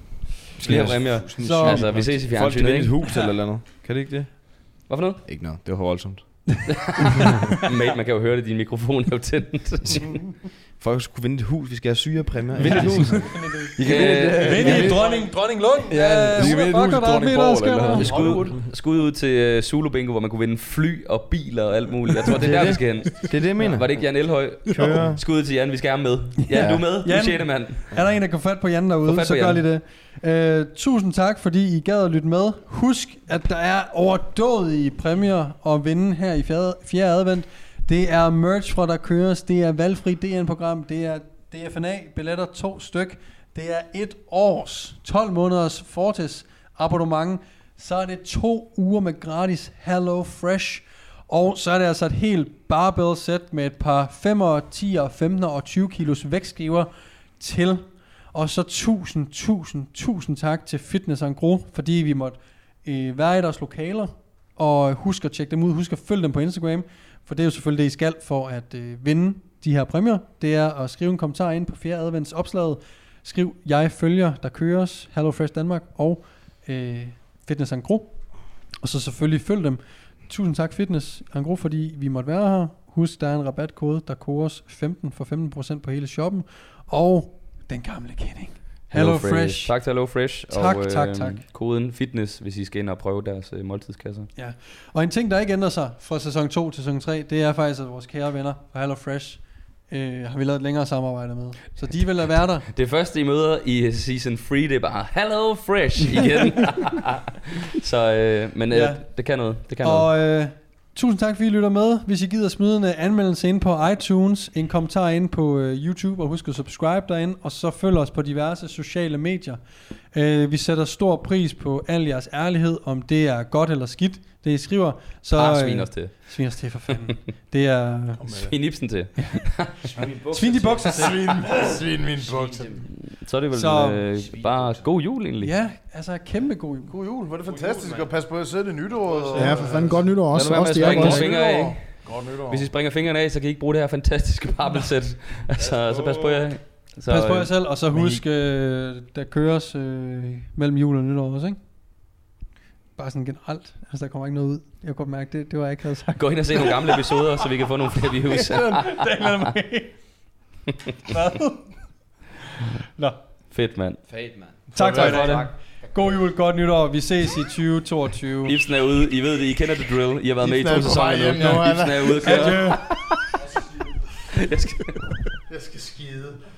Flere præmier. Så altså, vi ses i fjernsynet. Folk til et hus eller eller andet. Kan det ikke det? Hvad for noget? Ikke noget. Det var voldsomt. Mate, man kan jo høre det. Din mikrofon er jo tændt. Folk skulle vinde et hus. Vi skal have syrepræmier. Vinde et hus. I kan vinde et dronning. Dronning Lund. Ja, vi kan vinde et hus. Dronning Borg. Skud ud til Zulubingo, hvor man kunne vinde fly og biler og alt muligt. Jeg tror, det er der, vi skal hen. Det er det, jeg mener. Var det ikke Jan Elhøj? Skud ud til Jan. Vi skal have med. Jan, du er med. Du er sjette mand. Er der en, der kan fat på Jan derude, så gør lige det. Uh, tusind tak, fordi I gad at lytte med. Husk, at der er overdådige præmier at vinde her i fjerde, fjerde advent. Det er merch fra der køres. Det er valgfri D N-program. Det er D F N A billetter, to styk. Det er et års tolv måneders Fortes abonnement. Så er det to uger med gratis HelloFresh. Og så er det altså et helt barbell sæt med et par femmer, tier, femtener og tyve kilos vægtskiver til. Og så tusind, tusind, tusind tak til Fitness Engros, fordi vi måtte øh, være i deres lokaler. Og husk at tjekke dem ud. Husk at følge dem på Instagram. For det er jo selvfølgelig det, I skal for at øh, vinde de her præmier. Det er at skrive en kommentar ind på fjerde advents opslaget. Skriv, jeg følger, der køres, HelloFresh Danmark og øh, Fitness Engros. Og så selvfølgelig følg dem. Tusind tak Fitness Engros, fordi vi måtte være her. Husk, der er en rabatkode, der køres femten for femten procent på hele shoppen. Og den gamle kending. Hello, Hello Fresh. Fresh. Tak til Hello Fresh. Tak, og, øh, tak, tak. Koden fitness, hvis I skal ind og prøve deres øh, måltidskasser. Ja. Og en ting, der ikke ændrer sig fra sæson to til sæson tre, det er faktisk, at vores kære venner fra Hello Fresh øh, har vi lavet et længere samarbejde med. Så de vil være der. Det første, I møder i season tre, det er bare Hello Fresh igen. Så, øh, men øh, ja. det kan noget. Det kan og, noget. Øh, Tusind tak, fordi I lytter med. Hvis I gider smide en anmeldelse ind på iTunes, en kommentar ind på uh, YouTube, og husk at subscribe derinde, og så følg os på diverse sociale medier. Uh, vi sætter stor pris på al jeres ærlighed, om det er godt eller skidt, det I skriver. Så, ah, svin os til. Svin os til, for fanden. Det er... Svin Ibsen til. Svin de bukser til. Svin, svin min bukser. Så er det vel så, øh, bare god jul egentlig. Ja, altså kæmpe god jul. God jul. Var det fantastisk at passe på at sidde det nytår. Ja, for fanden godt nytår også. Også det er godt nytår. Godt nytår. Hvis I springer fingrene af, så kan I ikke bruge det her fantastiske barbelsæt. Altså, så pas på jer. Så, pas på jer selv, og så husk, øh, der køres øh, mellem jul og nytår også, ikke? Bare sådan generelt. Altså, der kommer ikke noget ud. Jeg kunne mærke, det, det var jeg ikke havde sagt. Gå ind og se nogle gamle episoder, så vi kan få nogle flere views. Det er mig. Hvad? Nå. Fedt, mand. Fedt, mand. Tak, tak for det. God jul, godt nytår. Vi ses i tyve toogtyve. Ibsen er ude. I ved det. I kender the drill. I har været Ibsen med i to sæsoner nu. Ibsen er ude. Jeg skal, jeg skal skide.